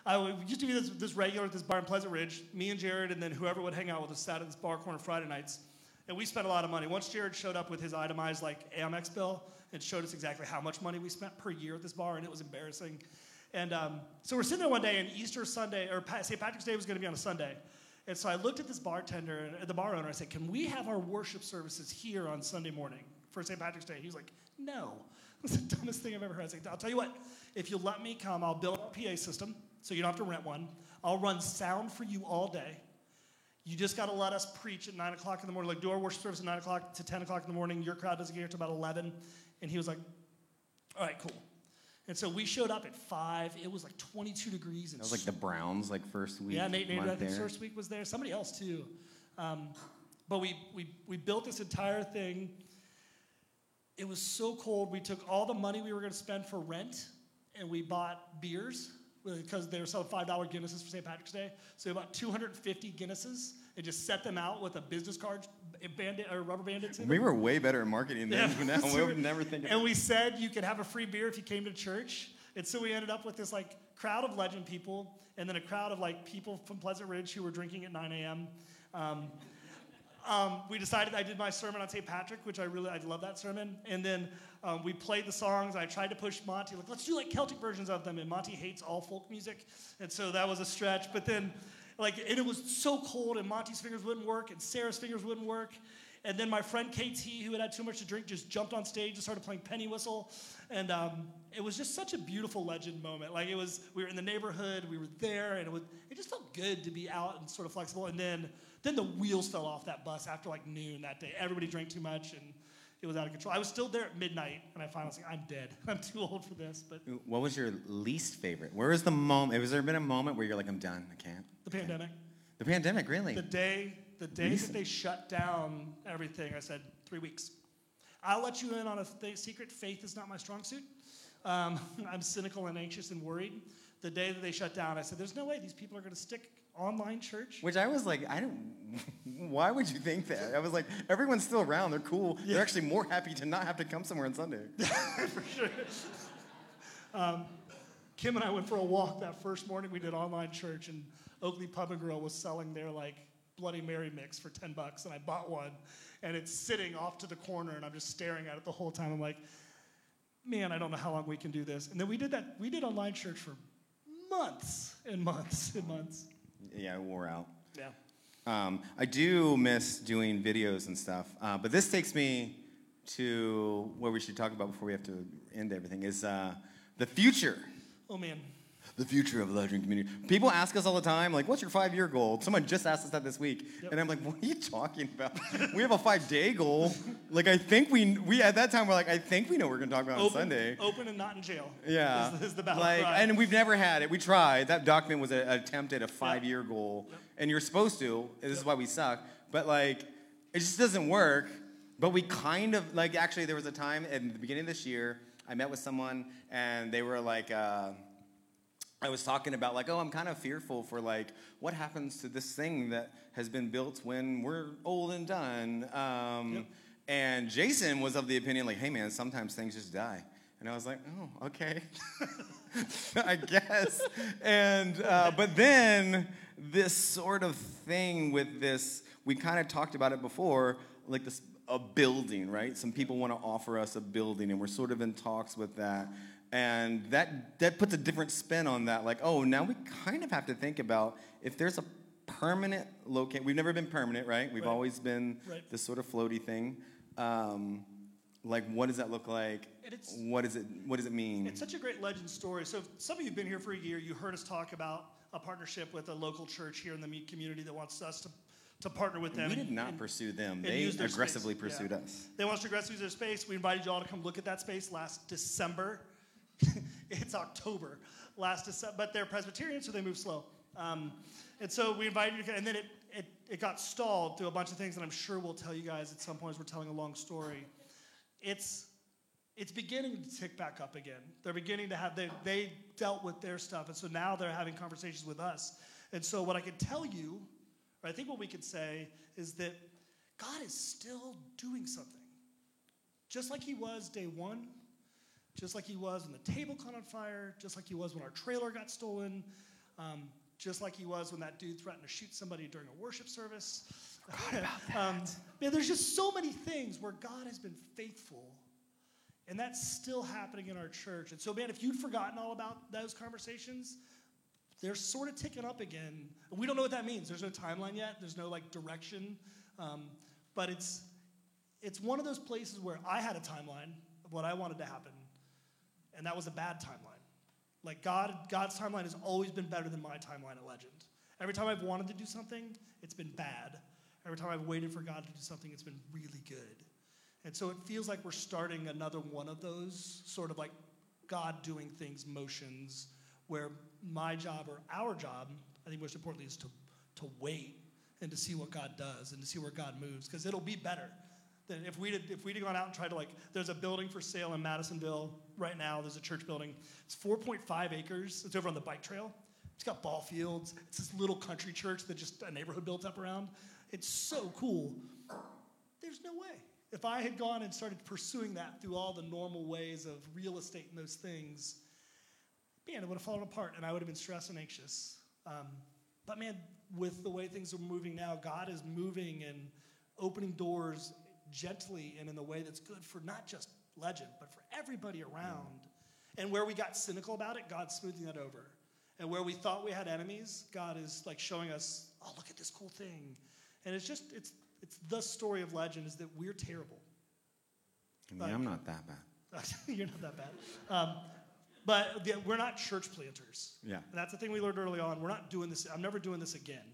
I used to be this, this regular at this bar in Pleasant Ridge. Me and Jared and then whoever would hang out with us sat at this bar corner Friday nights. And we spent a lot of money. Once Jared showed up with his itemized, like, Amex bill, it showed us exactly how much money we spent per year at this bar, and it was embarrassing. And um, so we're sitting there one day, and Easter Sunday, or Saint Patrick's Day was going to be on a Sunday. And so I looked at this bartender, and the bar owner, I said, can we have our worship services here on Sunday morning for Saint Patrick's Day? He was like, no. That's the dumbest thing I've ever heard. I was like, I'll tell you what, if you'll let me come, I'll build a P A system so you don't have to rent one. I'll run sound for you all day. You just got to let us preach at nine o'clock in the morning. Like, do our worship service at nine o'clock to ten o'clock in the morning. Your crowd doesn't get here until about eleven. And he was like, all right, cool. And so we showed up at five. It was like twenty-two degrees. And that was like the Browns, like first week. Yeah, Nate, Nate I think first week was there. Somebody else too. Um, but we, we we built this entire thing. It was so cold. We took all the money we were going to spend for rent, and we bought beers because they were selling five dollar Guinnesses for Saint Patrick's Day. So we bought two hundred fifty Guinnesses and just set them out with a business card bandit or rubber bandits in we them. Were way better at marketing than yeah. now. We would never think of and it. We said you could have a free beer if you came to church. And so we ended up with this like crowd of Legend people and then a crowd of like people from Pleasant Ridge who were drinking at nine a.m. Um, um, we decided I did my sermon on Saint Patrick, which I really, I love that sermon. And then um, we played the songs. I tried to push Monty, like, let's do like Celtic versions of them. And Monty hates all folk music. And so that was a stretch. But then Like, and it was so cold, and Monty's fingers wouldn't work, and Sarah's fingers wouldn't work. And then my friend K T, who had had too much to drink, just jumped on stage and started playing Penny Whistle. And um, it was just such a beautiful Legend moment. Like, it was, we were in the neighborhood, we were there, and it was, it just felt good to be out and sort of flexible. And then, then the wheels fell off that bus after, like, noon that day. Everybody drank too much, and it was out of control. I was still there at midnight, and I finally was like, I'm dead. I'm too old for this. But what was your least favorite? Where was the moment? Has there been a moment where you're like, I'm done, I can't? The pandemic. The pandemic, really? The day the day Recent. that they shut down everything, I said, three weeks. I'll let you in on a th- secret. Faith is not my strong suit. Um, I'm cynical and anxious and worried. The day that they shut down, I said, there's no way these people are going to stick online church. Which I was like, I don't, why would you think that? I was like, everyone's still around. They're cool. Yeah. They're actually more happy to not have to come somewhere on Sunday. For sure. Um, Kim and I went for a walk that first morning. We did online church, and Oakley Pub and Grill was selling their like Bloody Mary mix for ten bucks, and I bought one, and it's sitting off to the corner, and I'm just staring at it the whole time. I'm like, man, I don't know how long we can do this. And then we did that. We did online church for months and months and months. Yeah, it wore out. Yeah. Um, I do miss doing videos and stuff, uh, but this takes me to what we should talk about before we have to end everything, is uh, the future. Oh, man. The future of the Legend community. People ask us all the time, like, what's your five-year goal? Someone just asked us that this week. Yep. And I'm like, what are you talking about? We have a five-day goal. Like, I think we, we at that time, we're like, I think we know what we're going to talk about open, on Sunday. Open and not in jail. Yeah. This is the battle like, cry. And we've never had it. We tried. That document was a, an attempt at a five-year yep. goal. Yep. And you're supposed to. This yep. is why we suck. But, like, it just doesn't work. But we kind of, like, actually, there was a time at the beginning of this year, I met with someone, and they were like, uh, I was talking about, like, oh, I'm kind of fearful for, like, what happens to this thing that has been built when we're old and done. Um, yep. And Jason was of the opinion, like, hey, man, sometimes things just die. And I was like, oh, okay, I guess. And uh, but then this sort of thing with this, we kind of talked about it before, like this a building, right? Some people want to offer us a building, and we're sort of in talks with that. And that that puts a different spin on that. Like, oh, now we kind of have to think about if there's a permanent location. We've never been permanent, right? We've right. always been right. this sort of floaty thing. Um, like, what does that look like? What is it? What does it mean? It's such a great Legend story. So if some of you have been here for a year. You heard us talk about a partnership with a local church here in the Mead community that wants us to, to partner with them. We did not and, pursue them. They aggressively space. pursued yeah. us. They want us to aggressively use their space. We invited you all to come look at that space last December. It's October last December, but they're Presbyterian, so they move slow. Um, and so we invited you, to, and then it, it it got stalled through a bunch of things that I'm sure we'll tell you guys at some point as we're telling a long story. It's it's beginning to tick back up again. They're beginning to have, they, they dealt with their stuff, and so now they're having conversations with us. And so what I can tell you, or I think what we can say, is that God is still doing something. Just like he was day one, just like he was when the table caught on fire, just like he was when our trailer got stolen, um, just like he was when that dude threatened to shoot somebody during a worship service. Forgot about that. um, man, there's just so many things where God has been faithful, and that's still happening in our church. And so, man, if you'd forgotten all about those conversations, they're sort of ticking up again. We don't know what that means. There's no timeline yet. There's no, like, direction. Um, but it's it's one of those places where I had a timeline of what I wanted to happen, and that was a bad timeline. Like, God, God's timeline has always been better than my timeline at Legend. Every time I've wanted to do something, it's been bad. Every time I've waited for God to do something, it's been really good. And so it feels like we're starting another one of those sort of, like, God doing things motions where my job or our job, I think most importantly, is to, to wait and to see what God does and to see where God moves, because it'll be better than if we'd, if we'd gone out and tried to, like, there's a building for sale in Madisonville right now. There's a church building. It's four point five acres. It's over on the bike trail. It's got ball fields. It's this little country church that just a neighborhood built up around. It's so cool. There's no way. If I had gone and started pursuing that through all the normal ways of real estate and those things, man, it would have fallen apart, and I would have been stressed and anxious. Um, but, man, with the way things are moving now, God is moving and opening doors gently and in the way that's good for not just Legend, but for everybody around. And where we got cynical about it, God's smoothing that over. And where we thought we had enemies, God is, like, showing us, oh, look at this cool thing. And it's just, it's, It's the story of Legend is that we're terrible. I mean, like, I'm not that bad. You're not that bad. Um, but the, we're not church planters. Yeah. And that's the thing we learned early on. We're not doing this. I'm never doing this again.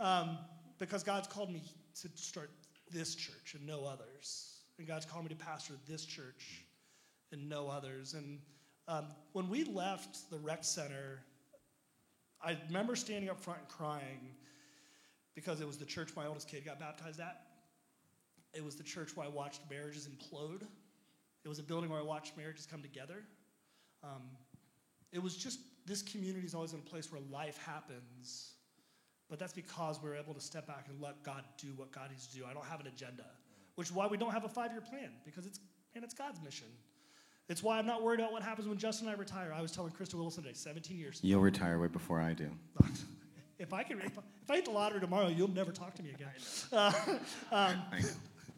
um, because God's called me to start this church and no others. And God's called me to pastor this church and no others. And um, when we left the rec center, I remember standing up front and crying, because it was the church my oldest kid got baptized at. It was the church where I watched marriages implode. It was a building where I watched marriages come together. Um, it was just, this community is always in a place where life happens, but that's because we're able to step back and let God do what God needs to do. I don't have an agenda, which is why we don't have a five-year plan, because it's, man, it's God's mission. It's why I'm not worried about what happens when Justin and I retire. I was telling Krista Wilson today, seventeen years. You'll retire way before I do. If I could, if I hit the lottery tomorrow, you'll never talk to me again. Uh, um,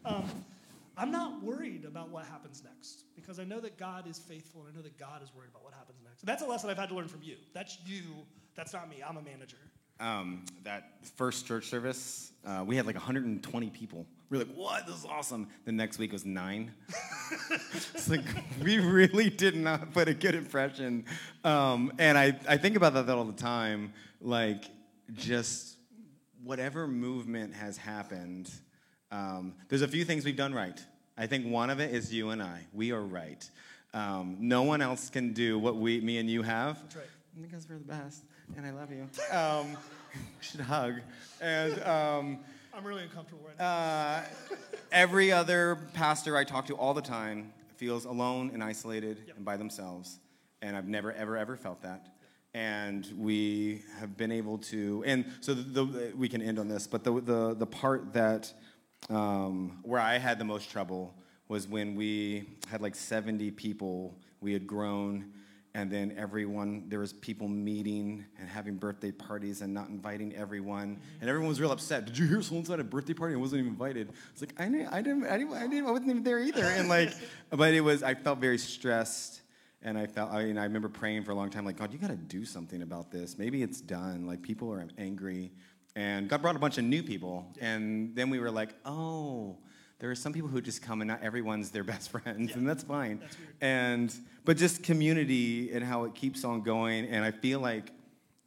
um, I'm not worried about what happens next, because I know that God is faithful, and I know that God is worried about what happens next. And that's a lesson I've had to learn from you. That's you. That's not me. I'm a manager. Um, that first church service, uh, we had like one hundred twenty people. We were like, what? This is awesome. The next week was nine. It's like, we really did not put a good impression. Um, and I, I think about that all the time. Like, just whatever movement has happened, um, there's a few things we've done right. I think one of it is you and I. We are right. Um, no one else can do what we, me and you have. That's right. Because we're the best, and I love you. Um, we should hug. And um, I'm really uncomfortable right now. Uh, every other pastor I talk to all the time feels alone and isolated, yep, and by themselves, and I've never, ever, ever felt that. And we have been able to, and so the, the, we can end on this, but the the, the part that, um, where I had the most trouble was when we had like seventy people, we had grown, and then everyone, there was people meeting and having birthday parties and not inviting everyone, mm-hmm. And everyone was real upset. Did you hear someone's at a birthday party and wasn't even invited? It's like, I didn't, I didn't, I didn't, I didn't, I wasn't even there either, and like, but it was, I felt very stressed. And I felt, I mean, I remember praying for a long time, like, God, you got to do something about this. Maybe it's done. Like, people are angry. And God brought a bunch of new people. Yeah. And then we were like, oh, there are some people who just come and not everyone's their best friends. Yeah. And that's fine. That's weird. And, but just community and how it keeps on going. And I feel like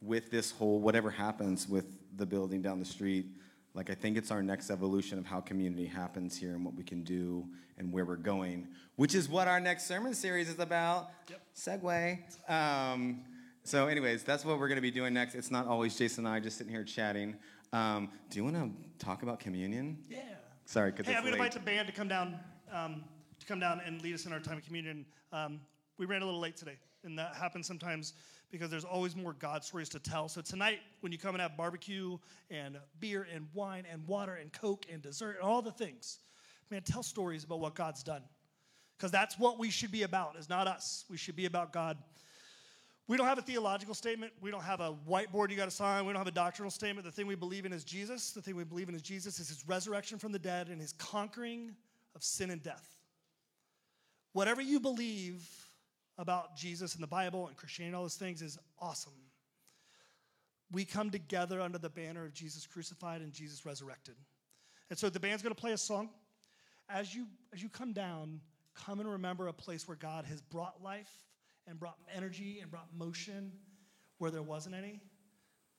with this whole, whatever happens with the building down the street, like, I think it's our next evolution of how community happens here and what we can do and where we're going, which is what our next sermon series is about. Yep. Segue. Um, so anyways, that's what we're going to be doing next. It's not always Jason and I just sitting here chatting. Um, do you want to talk about communion? Yeah. Sorry, because hey, I'm going to invite the band to come down um, to come down and lead us in our time of communion. Um, we ran a little late today, and that happens sometimes, because there's always more God stories to tell. So tonight, when you come and have barbecue and beer and wine and water and Coke and dessert and all the things, man, tell stories about what God's done, because that's what we should be about. It's not us. We should be about God. We don't have a theological statement. We don't have a whiteboard you got to sign. We don't have a doctrinal statement. The thing we believe in is Jesus. The thing we believe in is Jesus is his resurrection from the dead and his conquering of sin and death. Whatever you believe about Jesus and the Bible and Christianity and all those things is awesome. we come together under the banner of Jesus crucified and Jesus resurrected. And so the band's going to play a song. As you as you come down, come and remember a place where God has brought life and brought energy and brought motion where there wasn't any.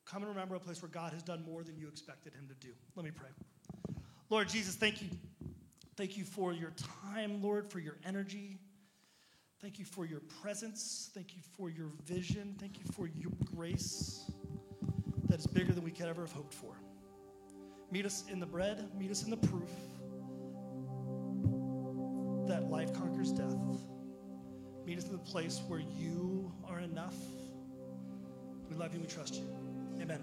Come and remember a place where God has done more than you expected him to do. Let me pray. Lord Jesus, thank you. Thank you for your time, Lord, for your energy. Thank you for your presence. Thank you for your vision. Thank you for your grace that is bigger than we could ever have hoped for. Meet us in the bread. Meet us in the proof that life conquers death. Meet us in the place where you are enough. We love you. We trust you. Amen.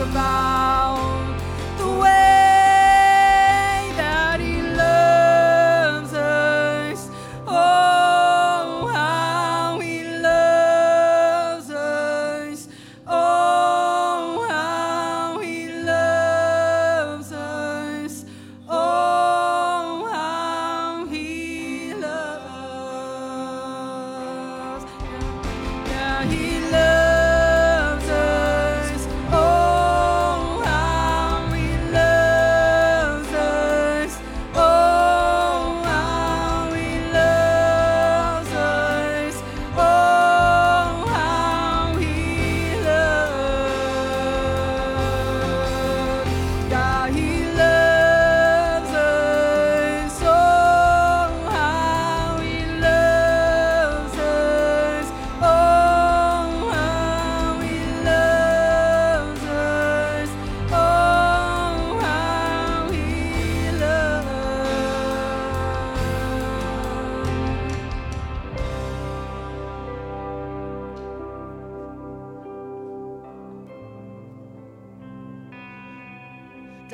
About the way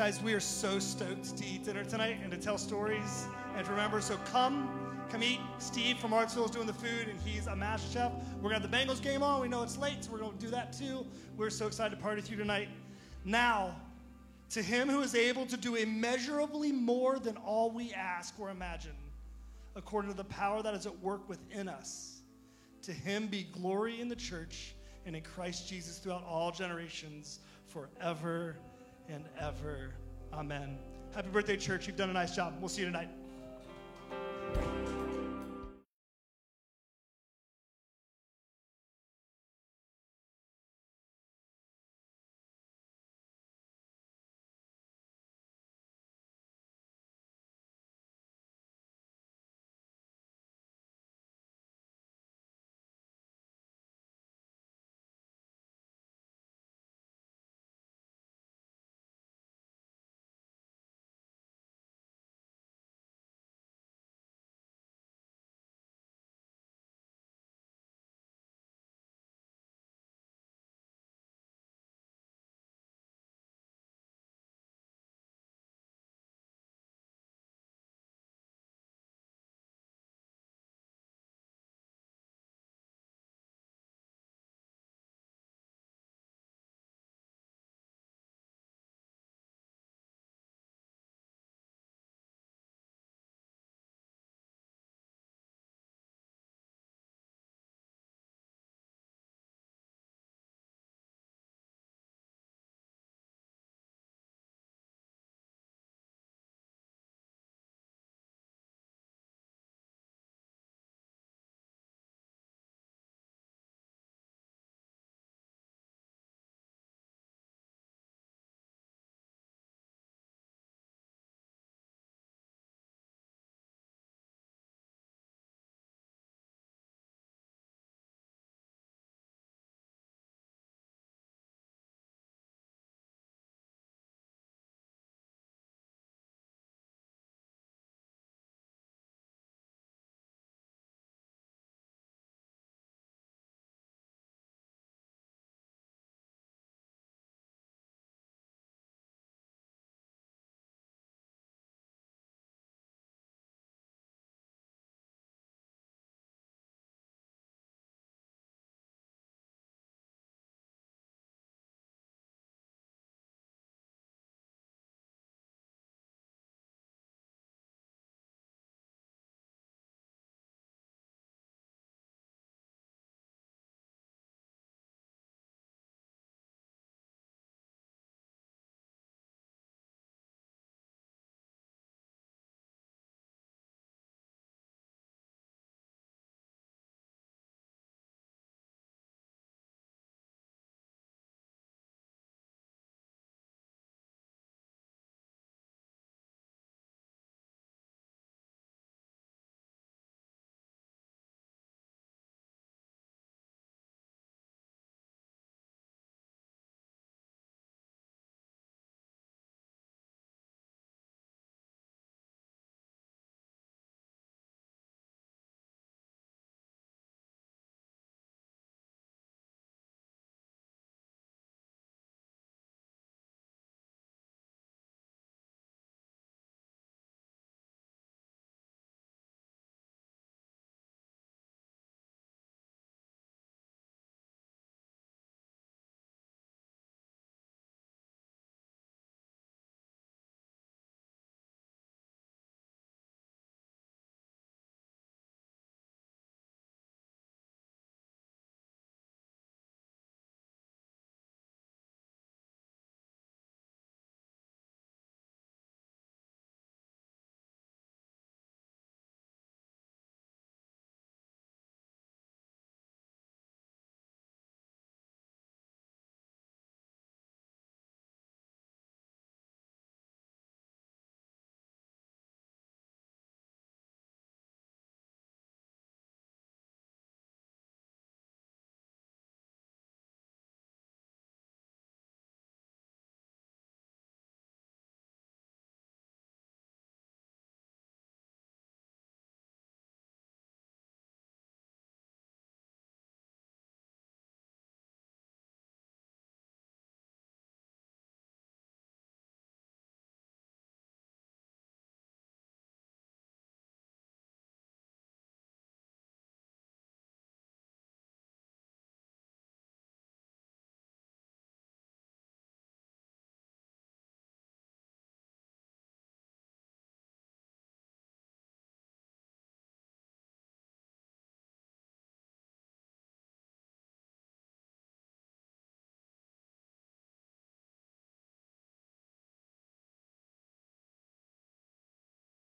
Guys, we are so stoked to eat dinner tonight and to tell stories and to remember. So come, come eat. Steve from Artsville is doing the food, and he's a master chef. We're going to have the Bengals game on. We know it's late, so we're going to do that too. We're so excited to party with you tonight. Now, to him who is able to do immeasurably more than all we ask or imagine, according to the power that is at work within us, to him be glory in the church and in Christ Jesus throughout all generations, forever and ever. Amen. Happy birthday, church. You've done a nice job. We'll see you tonight.